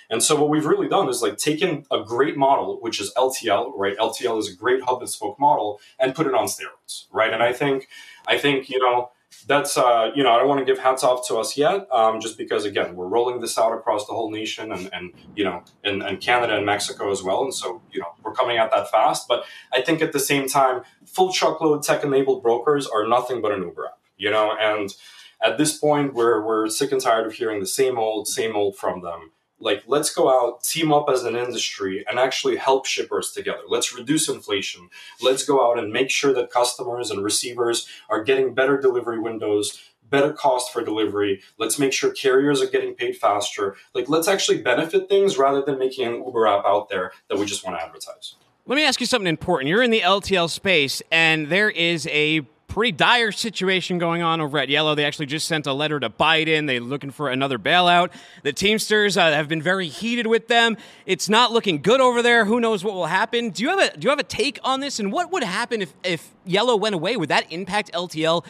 And so what we've really done is like taken a great model, which is L T L, right? L T L is a great hub and spoke model, and put it on steroids, right? And I think, I think, you know, that's, uh, you know, I don't want to give hats off to us yet, um, just because, again, we're rolling this out across the whole nation and, and you know, and, and Canada and Mexico as well. And so, you know, we're coming at that fast. But I think at the same time, full truckload tech-enabled brokers are nothing but an Uber app, you know. And at this point, we're, we're sick and tired of hearing the same old, same old from them. like, let's go out, team up as an industry and actually help shippers together. Let's reduce inflation. Let's go out and make sure that customers and receivers are getting better delivery windows, better cost for delivery. Let's make sure carriers are getting paid faster. Like, let's actually benefit things rather than making an Uber app out there that we just want to advertise. Let me ask you something important. You're in the L T L space, and there is a pretty dire situation going on over at Yellow. They actually just sent a letter to Biden. They're looking for another bailout. The Teamsters uh, have been very heated with them. It's not looking good over there. Who knows what will happen? Do you have a do you have a take on this? And what would happen if, if Yellow went away? Would that impact L T L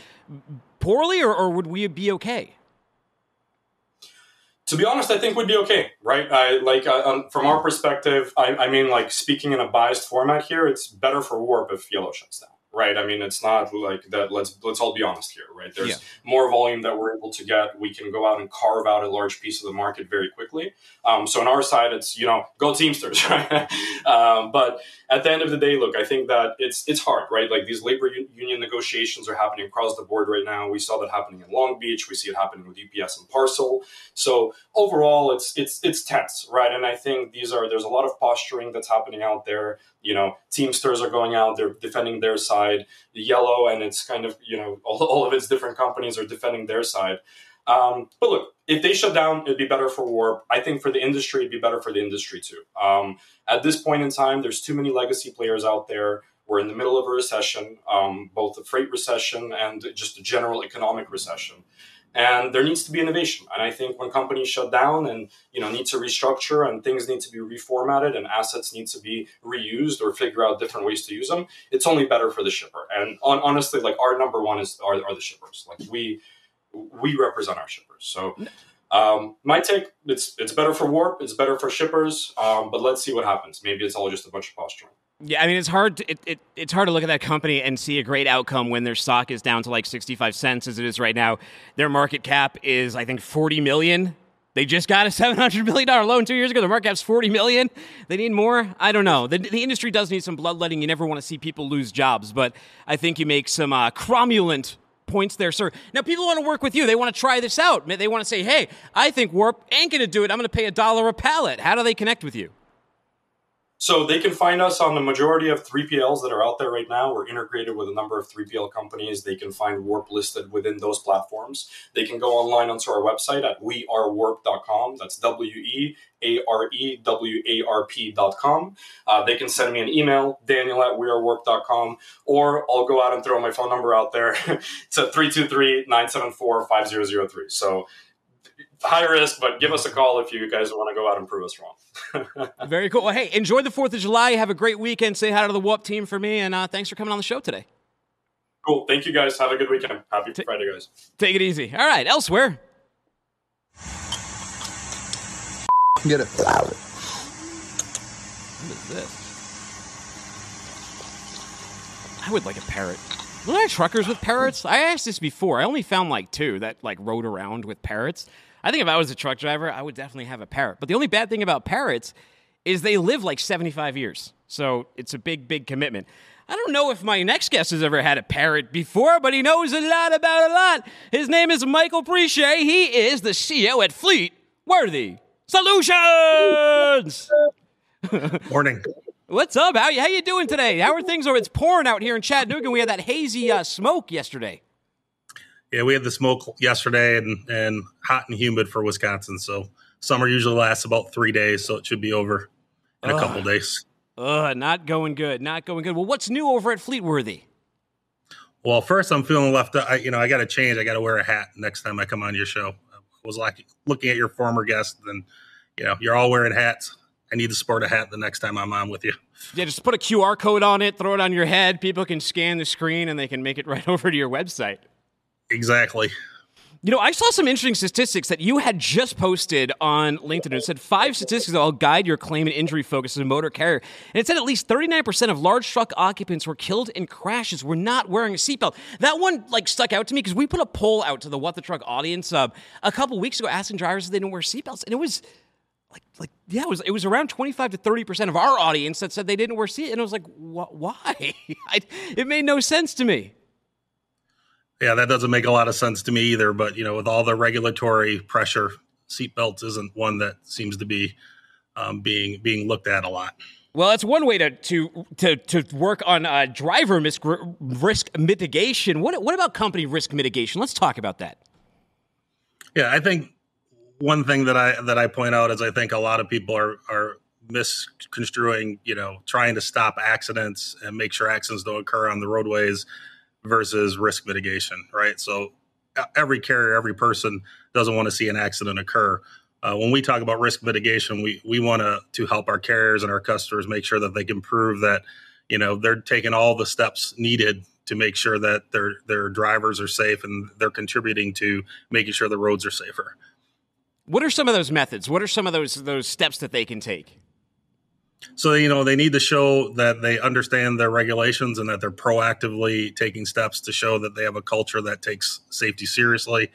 poorly, or, or would we be okay? To be honest, I think we'd be okay, right? I, like I, um, from our perspective, I, I mean, like speaking in a biased format here, it's better for Warp if Yellow shuts down. Right. I mean, it's not like that. Let's let's all be honest here. Right. There's yeah. more volume that we're able to get. We can go out and carve out a large piece of the market very quickly. Um, so on our side, it's, you know, go Teamsters. Right? um, but at the end of the day, look, I think that it's it's hard. Right. Like these labor un- union negotiations are happening across the board right now. We saw that happening in Long Beach. We see it happening with U P S and Parcel. So overall, it's it's it's tense. Right. And I think these are there's a lot of posturing that's happening out there. You know, Teamsters are going out. They're defending their side. The Yellow and it's kind of, you know, all, all of its different companies are defending their side. Um, but look, if they shut down, it'd be better for Warp. I think for the industry, it'd be better for the industry too. Um, at this point in time, there's too many legacy players out there. We're in the middle of a recession, um, both a freight recession and just a general economic recession. And there needs to be innovation. And I think when companies shut down and, you know, need to restructure and things need to be reformatted and assets need to be reused or figure out different ways to use them, it's only better for the shipper. And on, honestly, like our number one is are, are the shippers. Like we we represent our shippers. So um, my take, it's it's better for Warp. It's better for shippers. Um, but let's see what happens. Maybe it's all just a bunch of posturing. Yeah, I mean, it's hard to, it, it it's hard to look at that company and see a great outcome when their stock is down to like sixty-five cents as it is right now. Their market cap is, I think, forty million. They just got a seven hundred million dollars loan two years ago. Their market cap's forty million. They need more. I don't know. The, the industry does need some bloodletting. You never want to see people lose jobs, but I think you make some uh, cromulent points there, sir. Now, people want to work with you. They want to try this out. They want to say, hey, I think Warp ain't going to do it. I'm going to pay a dollar a pallet. How do they connect with you? So they can find us on the majority of three P Ls that are out there right now. We're integrated with a number of three P L companies. They can find Warp listed within those platforms. They can go online onto our website at we are warp dot com. That's W E A R E W A R P dot com. Uh, they can send me an email, Daniel at we are warp dot com, or I'll go out and throw my phone number out there. It's at three two three, nine seven four, five zero zero three. So high risk, but give us a call if you guys want to go out and prove us wrong. Very cool. Well, hey, enjoy the fourth of July. Have a great weekend. Say hi to the Warp team for me, and uh, thanks for coming on the show today. Cool. Thank you, guys. Have a good weekend. Happy Ta- Friday, guys. Take it easy. All right. Elsewhere. Get it. What is this? I would like a parrot. Were there truckers with parrots? I asked this before. I only found like two that like rode around with parrots. I think if I was a truck driver, I would definitely have a parrot. But the only bad thing about parrots is they live like seventy-five years. So it's a big, big commitment. I don't know if my next guest has ever had a parrot before, but he knows a lot about a lot. His name is Michael Precia. He is the C E O at Fleetworthy Solutions. Morning. What's up? How, how you doing today? How are things? It's pouring out here in Chattanooga. We had that hazy uh, smoke yesterday. Yeah, we had the smoke yesterday and, and hot and humid for Wisconsin. So summer usually lasts about three days, so it should be over in Ugh. a couple days. Ugh, not going good. Not going good. Well, what's new over at Fleetworthy? Well, first I'm feeling left out. I, you know, I got to change. I got to wear a hat next time I come on your show. I was like looking at your former guest, and you know, you're all wearing hats. I need to sport a hat the next time I'm on with you. Yeah, just put a Q R code on it, throw it on your head. People can scan the screen, and they can make it right over to your website. Exactly. You know, I saw some interesting statistics that you had just posted on LinkedIn. It said five statistics that will guide your claim and injury focus as a motor carrier. And it said at least thirty-nine percent of large truck occupants were killed in crashes were not wearing a seatbelt. That one, like, stuck out to me because we put a poll out to the What the Truck audience uh, a couple weeks ago asking drivers if they didn't wear seatbelts. And it was... Like, like, yeah, it was it was around twenty-five to thirty percent of our audience that said they didn't wear seat, and I was like, why? I, it made no sense to me. Yeah, that doesn't make a lot of sense to me either. But you know, with all the regulatory pressure seatbelts isn't one that seems to be um, being being looked at a lot. Well, that's one way to to to, to work on uh, driver mis- risk mitigation. What what about company risk mitigation? Let's talk about that. Yeah, I think one thing that I that I point out is I think a lot of people are are misconstruing, you know, trying to stop accidents and make sure accidents don't occur on the roadways versus risk mitigation, right? So every carrier, every person doesn't want to see an accident occur. Uh, when we talk about risk mitigation, we we want to to help our carriers and our customers make sure that they can prove that, you know, they're taking all the steps needed to make sure that their their drivers are safe and they're contributing to making sure the roads are safer. What are some of those methods? What are some of those those steps that they can take? So, you know, they need to show that they understand their regulations and that they're proactively taking steps to show that they have a culture that takes safety seriously.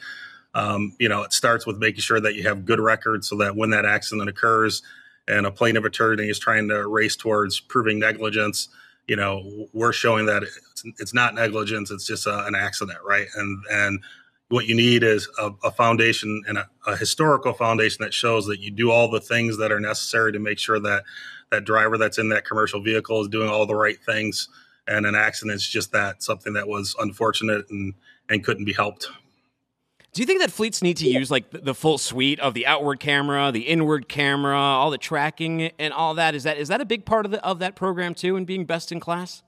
Um, you know, it starts with making sure that you have good records so that when that accident occurs and a plaintiff attorney is trying to race towards proving negligence, you know, we're showing that it's, it's not negligence. It's just a, an accident. Right. And and what you need is a, a foundation and a, a historical foundation that shows that you do all the things that are necessary to make sure that that driver that's in that commercial vehicle is doing all the right things, and an accident's just that, something that was unfortunate and, and couldn't be helped. Do you think that fleets need to use like the full suite of the outward camera, the inward camera, all the tracking and all that? Is that is that a big part of the, of that program too, and being best in class?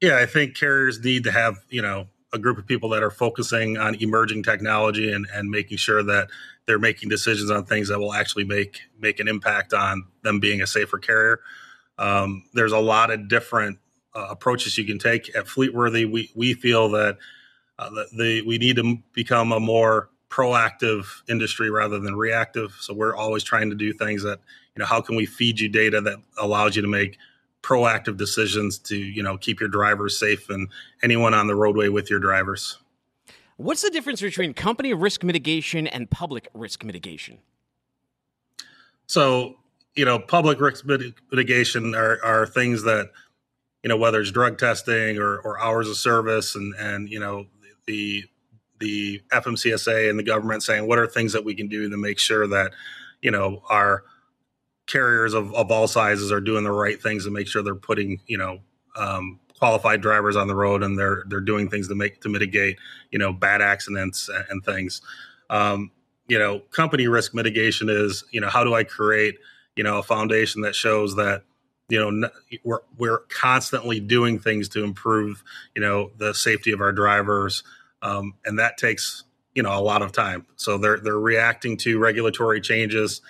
Yeah, I think carriers need to have, you know, a group of people that are focusing on emerging technology and, and making sure that they're making decisions on things that will actually make make an impact on them being a safer carrier. Um, there's a lot of different uh, approaches you can take. At Fleetworthy, we we feel that uh, the, the, we need to become a more proactive industry rather than reactive. So we're always trying to do things that, you know, how can we feed you data that allows you to make proactive decisions to, you know, keep your drivers safe and anyone on the roadway with your drivers. What's the difference between company risk mitigation and public risk mitigation? So, you know, public risk mitigation are, are things that, you know, whether it's drug testing or, or hours of service and, and, you know, the, the F M C S A and the government saying, what are things that we can do to make sure that, you know, our carriers of, of all sizes are doing the right things to make sure they're putting, you know, um, qualified drivers on the road, and they're they're doing things to make to mitigate, you know, bad accidents and, and things. Um, you know, company risk mitigation is, you know, how do I create, you know, a foundation that shows that, you know, we're we're constantly doing things to improve, you know, the safety of our drivers, um, and that takes, you know, a lot of time. So they're they're reacting to regulatory changes,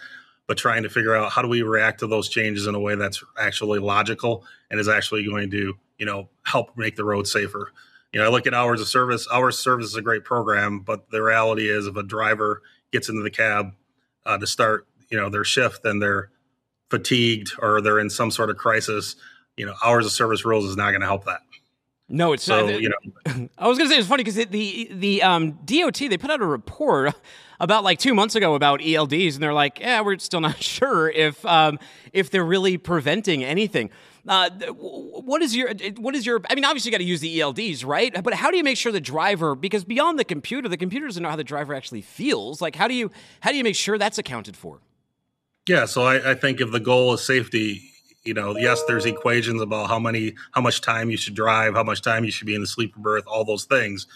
but trying to figure out how do we react to those changes in a way that's actually logical and is actually going to, you know, help make the road safer. You know, I look at hours of service. Hours of service is a great program, but the reality is if a driver gets into the cab uh, to start, you know, their shift and they're fatigued or they're in some sort of crisis, you know, hours of service rules is not going to help that. No, it's so, not. You know, I was going to say it's funny because the the um, D O T, they put out a report about like two months ago about E L Ds, and they're like, yeah, we're still not sure if um, if they're really preventing anything. Uh, what is your what is your? I mean, obviously you got to use the E L Ds, right? But how do you make sure the driver? Because beyond the computer, the computer doesn't know how the driver actually feels. Like, how do you how do you make sure that's accounted for? Yeah, so I, I think if the goal is safety, you know, yes, there's equations about how many, how much time you should drive, how much time you should be in the sleeper berth, all those things.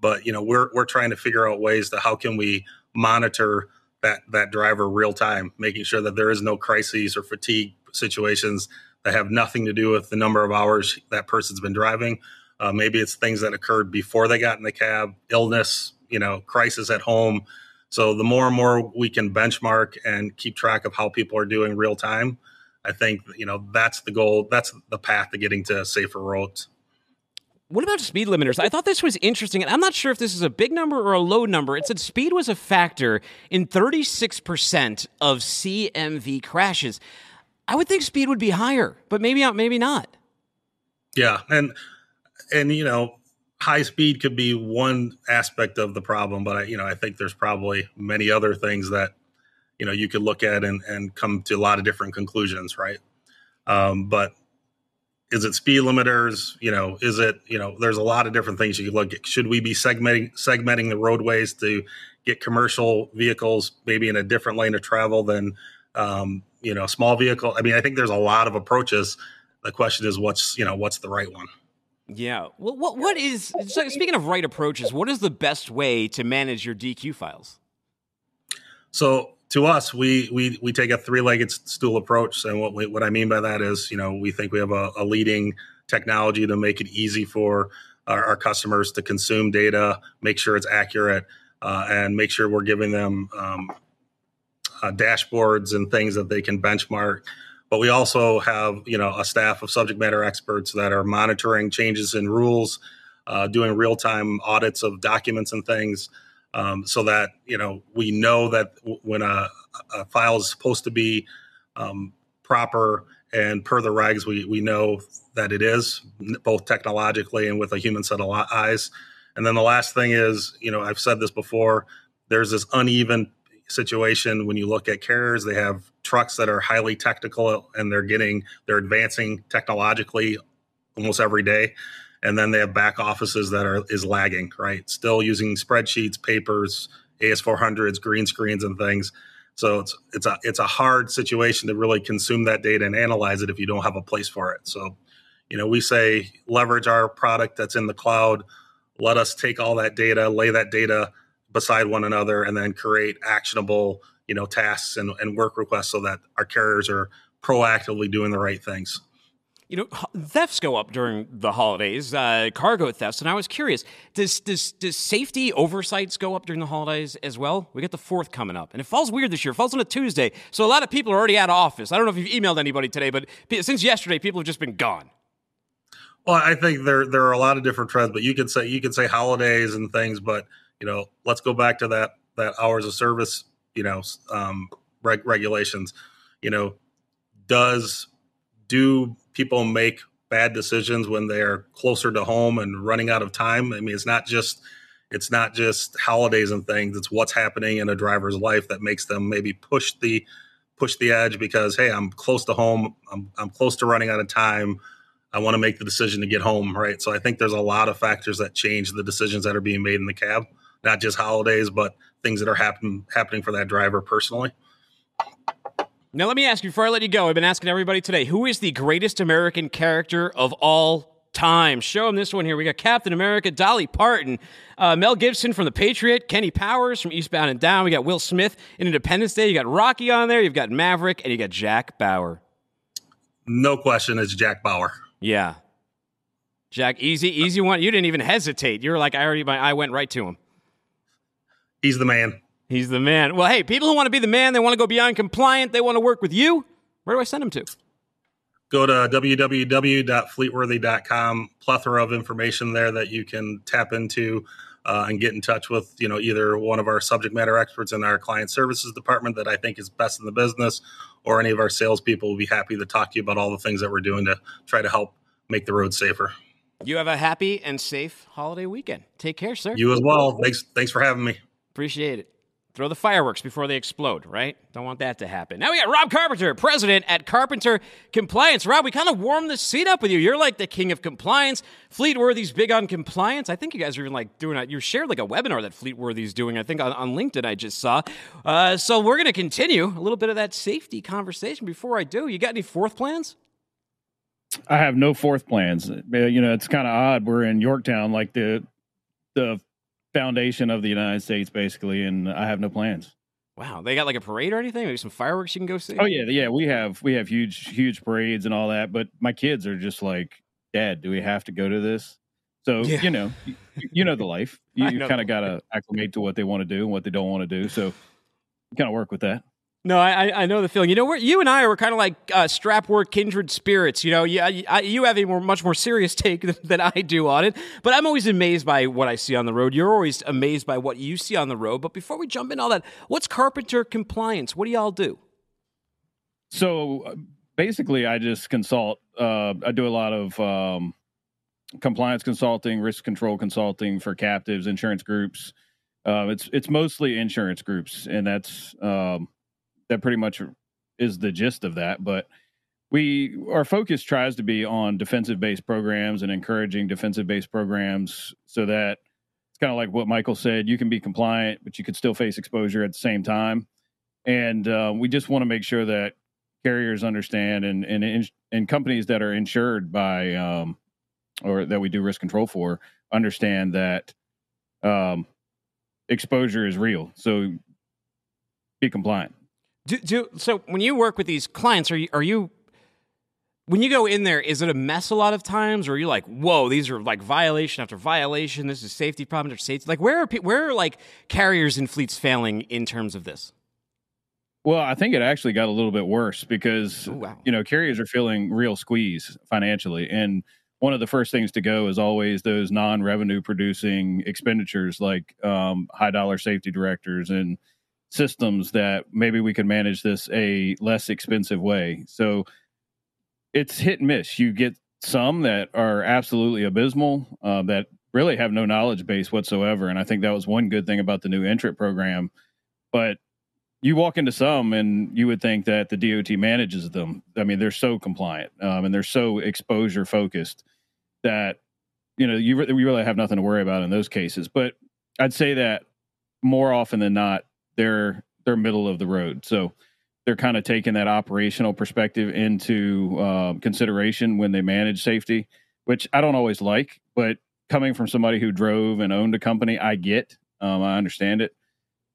But, you know, we're, we're trying to figure out ways to how can we monitor that, that driver real time, making sure that there is no crises or fatigue situations that have nothing to do with the number of hours that person's been driving. Uh, maybe it's things that occurred before they got in the cab, illness, you know, crisis at home. So the more and more we can benchmark and keep track of how people are doing real time, I think, you know, that's the goal. That's the path to getting to safer roads. What about speed limiters? I thought this was interesting, and I'm not sure if this is a big number or a low number. It said speed was a factor in thirty-six percent of C M V crashes. I would think speed would be higher, but maybe not, maybe not. Yeah, and, and you know, high speed could be one aspect of the problem, but, I, you know, I think there's probably many other things that, you know, you could look at and, and come to a lot of different conclusions, right? Um, but Is it speed limiters? You know, is it, you know, there's a lot of different things you could look at. Should we be segmenting segmenting the roadways to get commercial vehicles maybe in a different lane of travel than, um, you know, small vehicle? I mean, I think there's a lot of approaches. The question is what's, you know, what's the right one? Yeah. Well, what what is, so speaking of right approaches, what is the best way to manage your D Q files? So to us, we we we take a three-legged stool approach, and what we, what I mean by that is, you know, we think we have a, a leading technology to make it easy for our, our customers to consume data, make sure it's accurate, uh, and make sure we're giving them um, uh, dashboards and things that they can benchmark. But we also have, you know, a staff of subject matter experts that are monitoring changes in rules, uh, doing real-time audits of documents and things, um, so that, you know, we know that w- when a, a file is supposed to be um, proper and per the regs, we we know that it is, both technologically and with a human set of eyes. And then the last thing is, you know, I've said this before, there's this uneven situation when you look at carriers. They have trucks that are highly technical and they're getting, they're advancing technologically almost every day. And then they have back offices that are, is lagging, right? Still using spreadsheets, papers, A S four hundreds, green screens and things. So it's, it's a, it's a hard situation to really consume that data and analyze it if you don't have a place for it. So, you know, we say leverage our product that's in the cloud. Let us take all that data, lay that data beside one another, and then create actionable, you know, tasks and, and work requests so that our carriers are proactively doing the right things. You know, thefts go up during the holidays, uh, cargo thefts. And I was curious, does, does, does safety oversights go up during the holidays as well? We got the fourth coming up. And it falls weird this year. It falls on a Tuesday. So a lot of people are already out of office. I don't know if you've emailed anybody today, but since yesterday, people have just been gone. Well, I think there there are a lot of different trends, but you could say you could say holidays and things, but, you know, let's go back to that that hours of service, you know, um, reg- regulations. You know, does do people make bad decisions when they are closer to home and running out of time? I mean, it's not just it's not just holidays and things. It's what's happening in a driver's life that makes them maybe push the push the edge because, hey, I'm close to home. I'm I'm close to running out of time. I want to make the decision to get home, right? So I think there's a lot of factors that change the decisions that are being made in the cab, not just holidays, but things that are happen, happening for that driver personally. Now, let me ask you, before I let you go, I've been asking everybody today, who is the greatest American character of all time? Show them this one here. We got Captain America, Dolly Parton, uh, Mel Gibson from The Patriot, Kenny Powers from Eastbound and Down. We got Will Smith in Independence Day. You got Rocky on there. You've got Maverick, and you got Jack Bauer. No question, it's Jack Bauer. Yeah. Jack, easy, easy one. You didn't even hesitate. You were like, I already, my eye went right to him. He's the man. He's the man. Well, hey, people who want to be the man, they want to go beyond compliant, they want to work with you. Where do I send them to? Go to w w w dot fleetworthy dot com. Plethora of information there that you can tap into uh, and get in touch with, you know, either one of our subject matter experts in our client services department that I think is best in the business, or any of our salespeople will be happy to talk to you about all the things that we're doing to try to help make the road safer. You have a happy and safe holiday weekend. Take care, sir. You as well. Thanks, thanks for having me. Appreciate it. Throw the fireworks before they explode, right? Don't want that to happen. Now we got Rob Carpenter, president at Carpenter Compliance. Rob, we kind of warmed the seat up with you. You're like the king of compliance. Fleetworthy's big on compliance. I think you guys are even like doing, a, you shared like a webinar that Fleetworthy's doing, I think on, on LinkedIn I just saw. Uh, so we're going to continue a little bit of that safety conversation. Before I do, you got any fourth plans? I have no fourth plans. You know, it's kind of odd. We're in Yorktown, like the the... foundation of the United States, basically, and I have no plans. Wow, they got like a parade or anything? Maybe some fireworks you can go see? Oh yeah, yeah, we have we have huge huge parades and all that. But my kids are just like, Dad, do we have to go to this? So yeah. you know, you, you know the life. You, you kind of gotta acclimate to what they want to do and what they don't want to do. So kind of work with that. No, I I know the feeling. You know, we're, you and I are kind of like uh, strap work kindred spirits. You know, you, I, you have a more, much more serious take than, than I do on it. But I'm always amazed by what I see on the road. You're always amazed by what you see on the road. But before we jump into all that, what's Carpenter Compliance? What do y'all do? So basically, I just consult. Uh, I do a lot of um, compliance consulting, risk control consulting for captives, insurance groups. Uh, it's it's mostly insurance groups, and that's. Um, That pretty much is the gist of that, but we our focus tries to be on defensive-based programs and encouraging defensive-based programs so that it's kind of like what Michael said, you can be compliant, but you could still face exposure at the same time. And uh, we just want to make sure that carriers understand and and and companies that are insured by um, or that we do risk control for understand that um, exposure is real. So be compliant. Do, do so when you work with these clients, are you, are you when you go in there, is it a mess a lot of times, or are you like, whoa, these are like violation after violation, this is safety problem after safety? Like where are where are like carriers and fleets failing in terms of this? Well, I think it actually got a little bit worse because, oh, wow. you know, carriers are feeling real squeeze financially. And one of the first things to go is always those non-revenue producing expenditures like um, high dollar safety directors and systems that maybe we could manage this a less expensive way. So it's hit and miss. You get some that are absolutely abysmal, uh, that really have no knowledge base whatsoever. And I think that was one good thing about the new entrant program. But you walk into some and you would think that the D O T manages them. I mean, they're so compliant um, and they're so exposure focused that, you know, you, re- you really have nothing to worry about in those cases. But I'd say that more often than not, they're they're middle of the road. So they're kind of taking that operational perspective into uh, consideration when they manage safety, which I don't always like. But coming from somebody who drove and owned a company, I get, um, I understand it.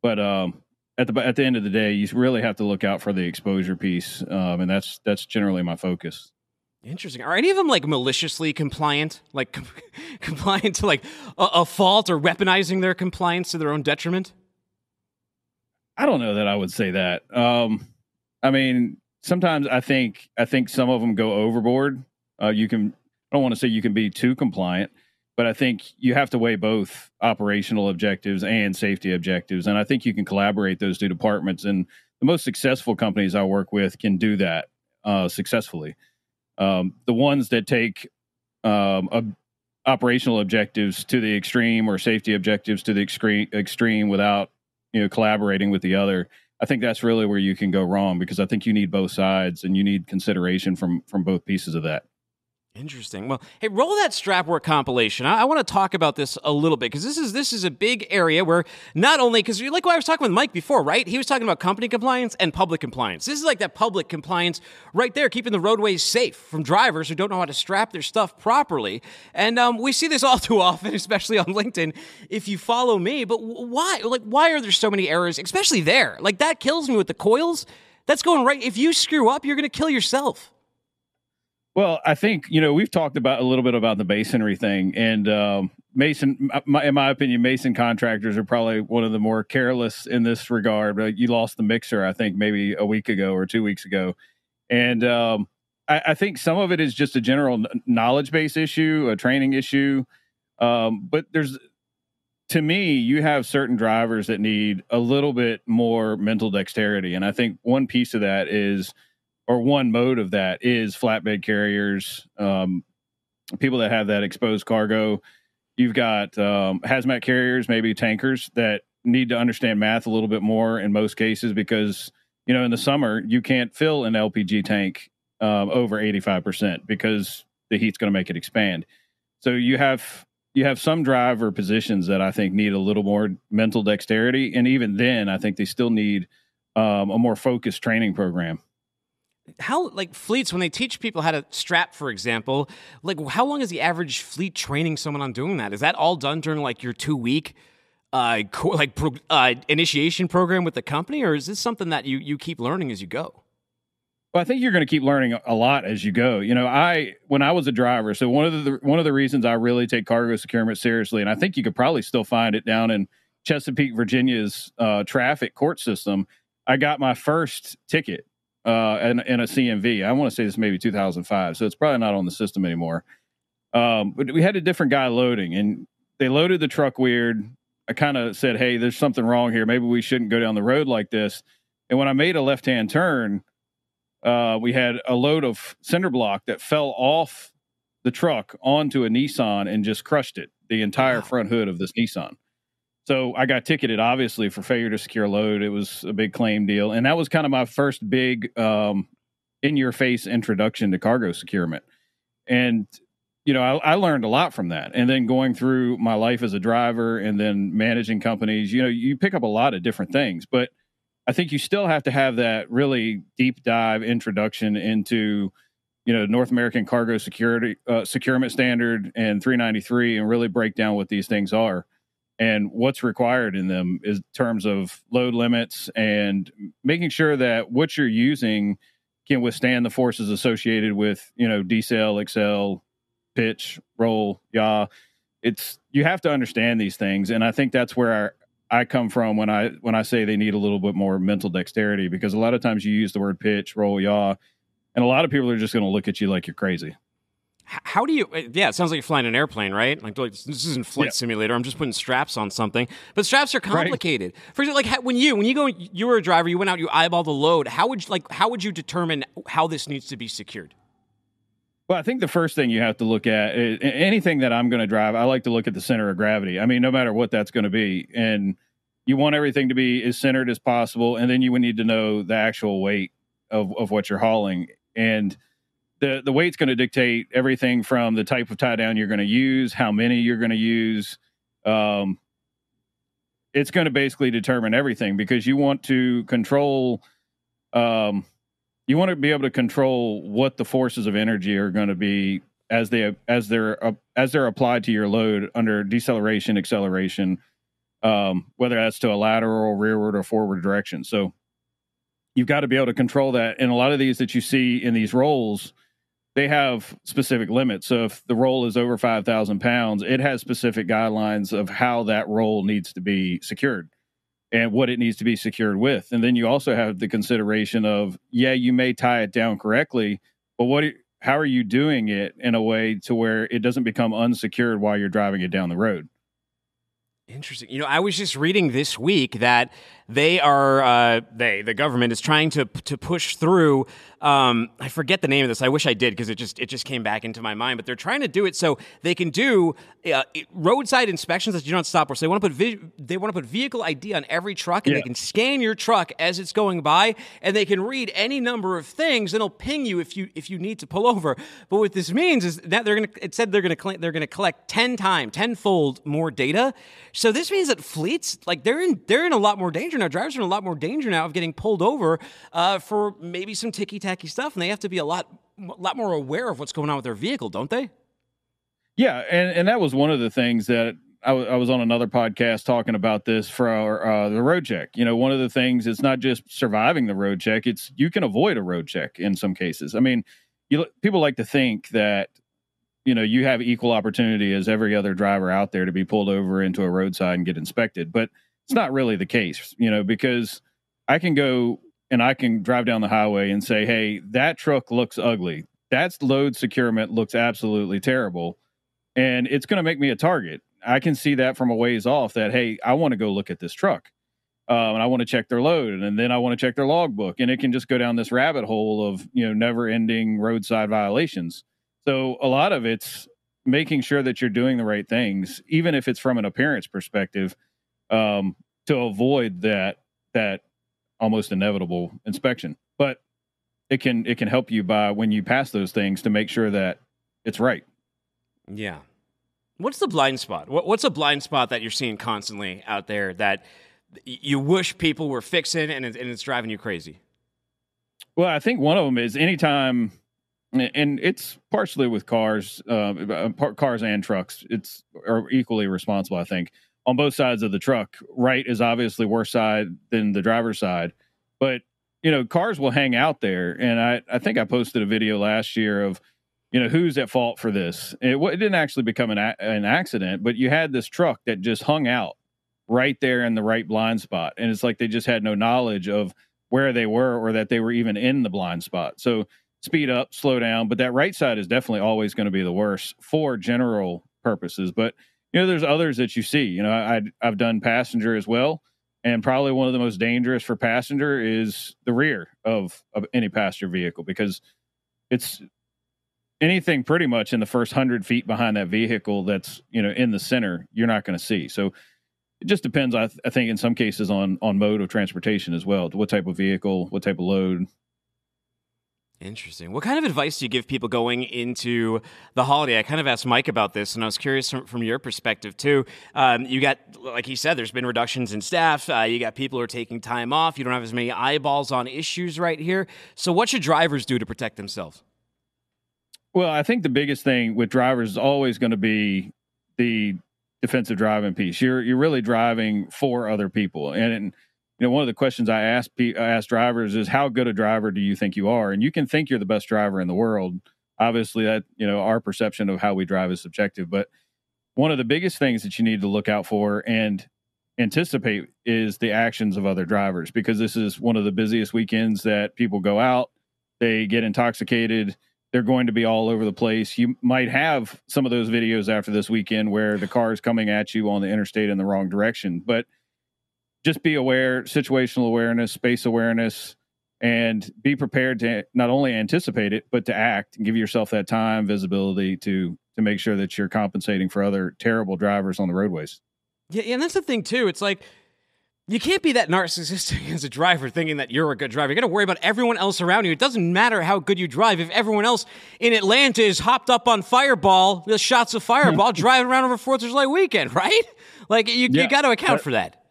But um At the at the end of the day, you really have to look out for the exposure piece, um, and that's that's generally my focus. Interesting. Are any of them like maliciously compliant, like com- compliant to like a, a fault, or weaponizing their compliance to their own detriment? I don't know that I would say that. Um, I mean, sometimes I think I think some of them go overboard. Uh, you can I don't want to say you can be too compliant. But I think you have to weigh both operational objectives and safety objectives. And I think you can collaborate those two departments. And the most successful companies I work with can do that uh, successfully. Um, the ones that take um, ob- operational objectives to the extreme or safety objectives to the extreme, extreme without you know collaborating with the other, I think that's really where you can go wrong, because I think you need both sides and you need consideration from from both pieces of that. Interesting. Well, hey, roll that strap work compilation. I, I want to talk about this a little bit because this is this is a big area where not only, because like what I was talking with Mike before, right? He was talking about company compliance and public compliance. This is like that public compliance right there, keeping the roadways safe from drivers who don't know how to strap their stuff properly. And um, we see this all too often, especially on LinkedIn, if you follow me. But why? Like, why are there so many errors, especially there? Like, that kills me with the coils. That's going right. If you screw up, you're going to kill yourself. Well, I think, you know, we've talked about a little bit about the masonry thing, and um, Mason, my, in my opinion, Mason contractors are probably one of the more careless in this regard. Like, you lost the mixer, I think, maybe a week ago or two weeks ago. And um, I, I think some of it is just a general knowledge base issue, a training issue. Um, but there's, to me, you have certain drivers that need a little bit more mental dexterity. And I think one piece of that is, or one mode of that is flatbed carriers, um, people that have that exposed cargo. You've got um, hazmat carriers, maybe tankers, that need to understand math a little bit more in most cases because, you know, in the summer, you can't fill an L P G tank um, over eighty-five percent because the heat's going to make it expand. So you have you have some driver positions that I think need a little more mental dexterity. And even then, I think they still need um, a more focused training program. How, like, fleets, when they teach people how to strap, for example, like, how long is the average fleet training someone on doing that? Is that all done during, like, your two-week, uh, co- like, pro- uh, initiation program with the company, or is this something that you, you keep learning as you go? Well, I think you're going to keep learning a lot as you go. You know, I, when I was a driver, so one of the, one of the reasons I really take cargo securement seriously, and I think you could probably still find it down in Chesapeake, Virginia's uh, traffic court system, I got my first ticket. Uh, and, and a C M V. I want to say this maybe two thousand five, so it's probably not on the system anymore. Um, but we had a different guy loading, and they loaded the truck weird. I kind of said, hey, there's something wrong here. Maybe we shouldn't go down the road like this. And when I made a left-hand turn, uh, we had a load of cinder block that fell off the truck onto a Nissan and just crushed it, the entire front hood of this Nissan. So I got ticketed, obviously, for failure to secure load. It was a big claim deal. And that was kind of my first big um, in-your-face introduction to cargo securement. And, you know, I, I learned a lot from that. And then going through my life as a driver and then managing companies, you know, you pick up a lot of different things. But I think you still have to have that really deep dive introduction into, you know, North American cargo security, uh, securement standard and three ninety-three, and really break down what these things are and what's required in them in terms of load limits and making sure that what you're using can withstand the forces associated with, you know, decel, excel, pitch, roll, yaw. It's, you have to understand these things. And I think that's where our, I come from when I when I say they need a little bit more mental dexterity, because a lot of times you use the word pitch, roll, yaw, and a lot of people are just going to look at you like you're crazy. How do you? Yeah, it sounds like you're flying an airplane, right? Like, like this isn't flight yeah. simulator. I'm just putting straps on something, but straps are complicated. Right. For example, like when you when you go, you were a driver, you went out, you eyeball the load. How would you, like how would you determine how this needs to be secured? Well, I think the first thing you have to look at is anything that I'm going to drive. I like to look at the center of gravity. I mean, no matter what that's going to be. And you want everything to be as centered as possible. And then you would need to know the actual weight of, of what you're hauling. And the, the weight's going to dictate everything from the type of tie down you're going to use, how many you're going to use. Um, it's going to basically determine everything, because you want to control, um, you want to be able to control what the forces of energy are going to be as they as they're uh, as they're applied to your load under deceleration, acceleration, um, whether that's to a lateral, rearward, or forward direction. So you've got to be able to control that. And a lot of these that you see in these rolls, they have specific limits. So if the roll is over five thousand pounds, it has specific guidelines of how that roll needs to be secured and what it needs to be secured with. And then you also have the consideration of, yeah, you may tie it down correctly, but what, how are you doing it in a way to where it doesn't become unsecured while you're driving it down the road? Interesting. You know, I was just reading this week that they are, uh, they, the government is trying to to push through, um, I forget the name of this. I wish I did, because it just it just came back into my mind. But they're trying to do it so they can do uh, roadside inspections that you don't stop. So they want to put vi- they want to put vehicle I D on every truck, and yeah. they can scan your truck as it's going by, and they can read any number of things, and it'll ping you if you if you need to pull over. But what this means is that they're going to, it said they're going to they're going to collect ten times, tenfold more data. So this means that fleets, like they're in they're in a lot more danger now. Drivers are in a lot more danger now of getting pulled over uh, for maybe some ticky-tacky stuff, and they have to be a lot lot more aware of what's going on with their vehicle, don't they? Yeah, and, and that was one of the things that I, w- I was on another podcast talking about this for our, uh, the road check. You know, one of the things, it's not just surviving the road check, it's you can avoid a road check in some cases. I mean, you, people like to think that, you know, you have equal opportunity as every other driver out there to be pulled over into a roadside and get inspected. But it's not really the case, you know, because I can go and I can drive down the highway and say, hey, that truck looks ugly. That load securement looks absolutely terrible. And it's going to make me a target. I can see that from a ways off that, hey, I want to go look at this truck. Um, and I want to check their load, and then I want to check their logbook. And it can just go down this rabbit hole of, you know, never ending roadside violations. So a lot of it's making sure that you're doing the right things, even if it's from an appearance perspective, um, to avoid that that almost inevitable inspection. But it can it can help you by when you pass those things to make sure that it's right. Yeah. What's the blind spot? What, what's a blind spot that you're seeing constantly out there that you wish people were fixing, and, it, and it's driving you crazy? Well, I think one of them is anytime. And it's partially with cars, uh, cars and trucks. It's are equally responsible, I think, on both sides of the truck. Right is obviously worse side than the driver's side, but you know, cars will hang out there. And I, I think I posted a video last year of, you know, who's at fault for this. It, it didn't actually become an, a- an accident, but you had this truck that just hung out right there in the right blind spot, and it's like they just had no knowledge of where they were or that they were even in the blind spot. So. Speed up, slow down, but that right side is definitely always going to be the worst for general purposes. But you know, there's others that you see. You know, I, I've done passenger as well, and probably one of the most dangerous for passenger is the rear of, of any passenger vehicle, because it's anything pretty much in the first hundred feet behind that vehicle that's, you know, in the center, you're not going to see. So it just depends, I, th- I think, in some cases on on mode of transportation as well, what type of vehicle, what type of load. Interesting. What kind of advice do you give people going into the holiday? I kind of asked Mike about this, and I was curious from, from your perspective, too. Um, you got, like he said, there's been reductions in staff. Uh, you got people who are taking time off. You don't have as many eyeballs on issues right here. So what should drivers do to protect themselves? Well, I think the biggest thing with drivers is always going to be the defensive driving piece. You're you're really driving for other people. And, and you know, one of the questions I ask, I ask drivers is, how good a driver do you think you are? And you can think you're the best driver in the world. Obviously, that, you know, our perception of how we drive is subjective. But one of the biggest things that you need to look out for and anticipate is the actions of other drivers, because this is one of the busiest weekends that people go out, they get intoxicated, they're going to be all over the place. You might have some of those videos after this weekend where the car is coming at you on the interstate in the wrong direction. But just be aware, situational awareness, space awareness, and be prepared to not only anticipate it, but to act and give yourself that time, visibility to, to make sure that you're compensating for other terrible drivers on the roadways. Yeah. And that's the thing too. It's like, you can't be that narcissistic as a driver thinking that you're a good driver. You got to worry about everyone else around you. It doesn't matter how good you drive. If everyone else in Atlanta is hopped up on Fireball, the shots of Fireball, driving around over fourth of July weekend, right? Like, you, yeah, you got to account for that.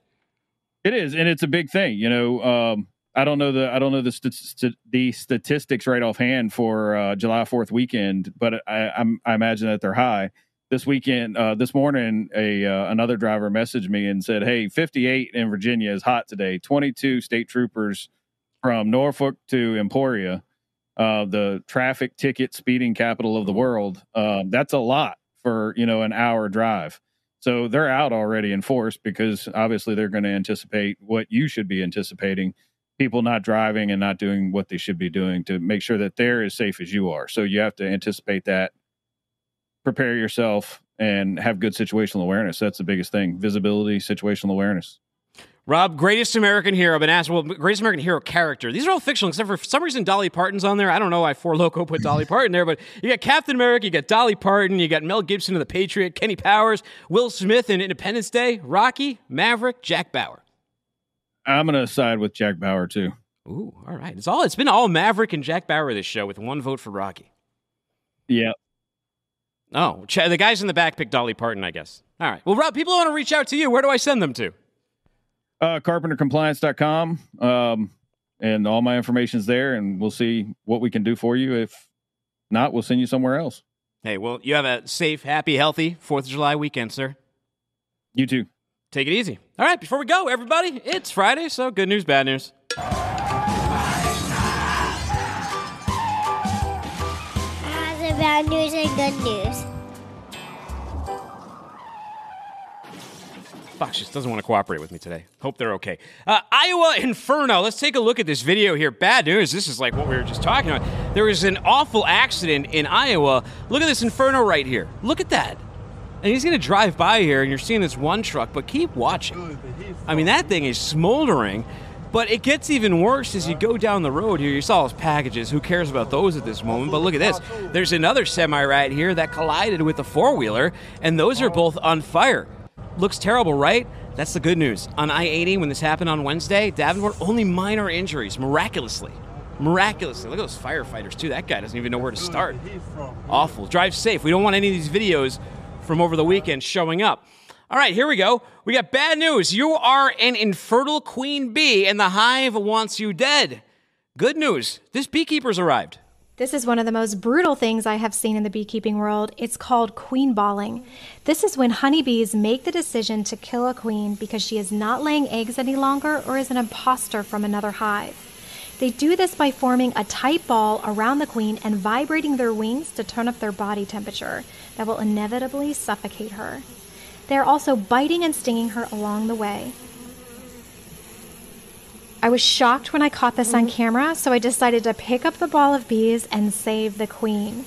It is, and it's a big thing. You know, um, I don't know the I don't know the st- the statistics right offhand for uh, July fourth weekend, but I, I'm, I imagine that they're high. This weekend, uh, this morning, a uh, another driver messaged me and said, hey, fifty-eight in Virginia is hot today. twenty-two state troopers from Norfolk to Emporia, uh, the traffic ticket speeding capital of the world. Uh, that's a lot for, you know, an hour drive. So they're out already in force because obviously they're going to anticipate what you should be anticipating, people not driving and not doing what they should be doing to make sure that they're as safe as you are. So you have to anticipate that. Prepare yourself and have good situational awareness. That's the biggest thing. Visibility, situational awareness. Rob, greatest American hero. I've been asked, well, greatest American hero character. These are all fictional, except for, for some reason Dolly Parton's on there. I don't know why Four Loko put Dolly Parton there, but you got Captain America, you got Dolly Parton, you got Mel Gibson in The Patriot, Kenny Powers, Will Smith in Independence Day, Rocky, Maverick, Jack Bauer. I'm going to side with Jack Bauer, too. Ooh, all right. It's all. It's been all Maverick and Jack Bauer this show with one vote for Rocky. Yeah. Oh, the guys in the back picked Dolly Parton, I guess. All right. Well, Rob, people want to reach out to you. Where do I send them to? Uh, Carpenter Compliance dot com. Um, and all my information's there, and we'll see what we can do for you. If not, we'll send you somewhere else. Hey, well, you have a safe, happy, healthy fourth of July weekend, sir. You too. Take it easy. All right. Before we go, everybody, it's Friday, so good news, bad news. Bad news and good news. Fox just doesn't want to cooperate with me today. Hope they're okay. Uh, Iowa Inferno. Let's take a look at this video here. Bad news. This is like what we were just talking about. There was an awful accident in Iowa. Look at this inferno right here. Look at that. And he's going to drive by here, and you're seeing this one truck, but keep watching. I mean, that thing is smoldering. But it gets even worse as you go down the road here. You saw those packages. Who cares about those at this moment? But look at this. There's another semi right here that collided with a four-wheeler, and those are both on fire. Looks terrible, right? That's the good news. On I eighty, when this happened on Wednesday, Davenport, only minor injuries, miraculously. Miraculously. Look at those firefighters, too. That guy doesn't even know where to start. Awful. Drive safe. We don't want any of these videos from over the weekend showing up. All right, here we go. We got bad news. You are an infertile queen bee, and the hive wants you dead. Good news. This beekeeper's arrived. This is one of the most brutal things I have seen in the beekeeping world. It's called queen balling. This is when honeybees make the decision to kill a queen because she is not laying eggs any longer or is an imposter from another hive. They do this by forming a tight ball around the queen and vibrating their wings to turn up their body temperature. That will inevitably suffocate her. They're also biting and stinging her along the way. I was shocked when I caught this on camera, so I decided to pick up the ball of bees and save the queen.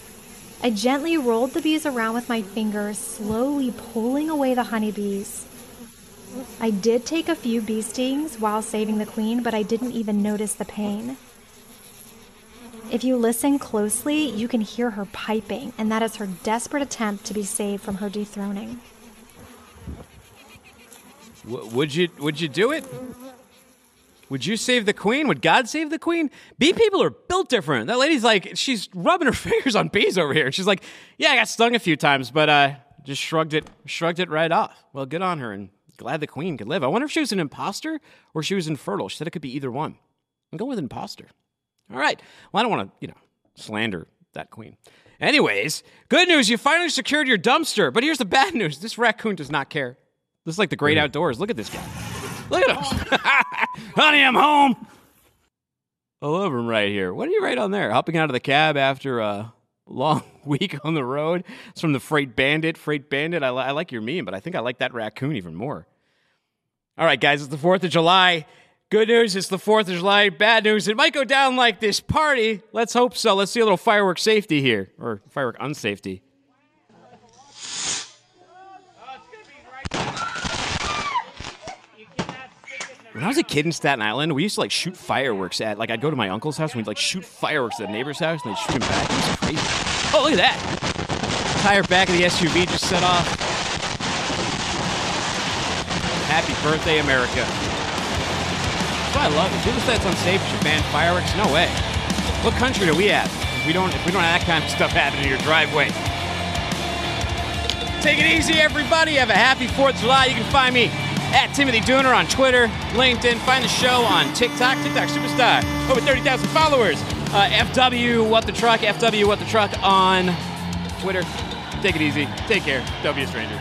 I gently rolled the bees around with my fingers, slowly pulling away the honeybees. I did take a few bee stings while saving the queen, but I didn't even notice the pain. If you listen closely, you can hear her piping, and that is her desperate attempt to be saved from her dethroning. Would you would you do it? Would you save the queen? Would God save the queen? Bee people are built different. That lady's like, she's rubbing her fingers on bees over here. She's like, yeah, I got stung a few times, but uh, just shrugged it, shrugged it right off. Well, good on her, and glad the queen could live. I wonder if she was an imposter or she was infertile. She said it could be either one. I'm going with imposter. All right. Well, I don't want to, you know, slander that queen. Anyways, good news. You finally secured your dumpster. But here's the bad news. This raccoon does not care. This is like the great outdoors. Look at this guy. Look at him. Honey, I'm home. I love him right here. What do you write on there? Hopping out of the cab after a long week on the road. It's from the Freight Bandit. Freight Bandit, I, li- I like your meme, but I think I like that raccoon even more. All right, guys, it's the fourth of July. Good news, it's the fourth of July. Bad news, it might go down like this party. Let's hope so. Let's see a little firework safety here, or firework unsafety. When I was a kid in Staten Island, we used to like shoot fireworks at, like I'd go to my uncle's house and we'd like shoot fireworks at a neighbor's house and they'd shoot them back. It was crazy. Oh, look at that. Tire back of the S U V just set off. Happy birthday, America. That's why I love it. People say it's unsafe. You should ban fireworks. No way. What country do we have? If we don't, if we don't have that kind of stuff happening in your driveway. Take it easy, everybody. Have a happy fourth of July. You can find me at Timothy Dooner on Twitter, LinkedIn. Find the show on TikTok, TikTok Superstar. Over thirty thousand followers. Uh, F W What the Truck, F W What the Truck on Twitter. Take it easy. Take care. Don't be a stranger.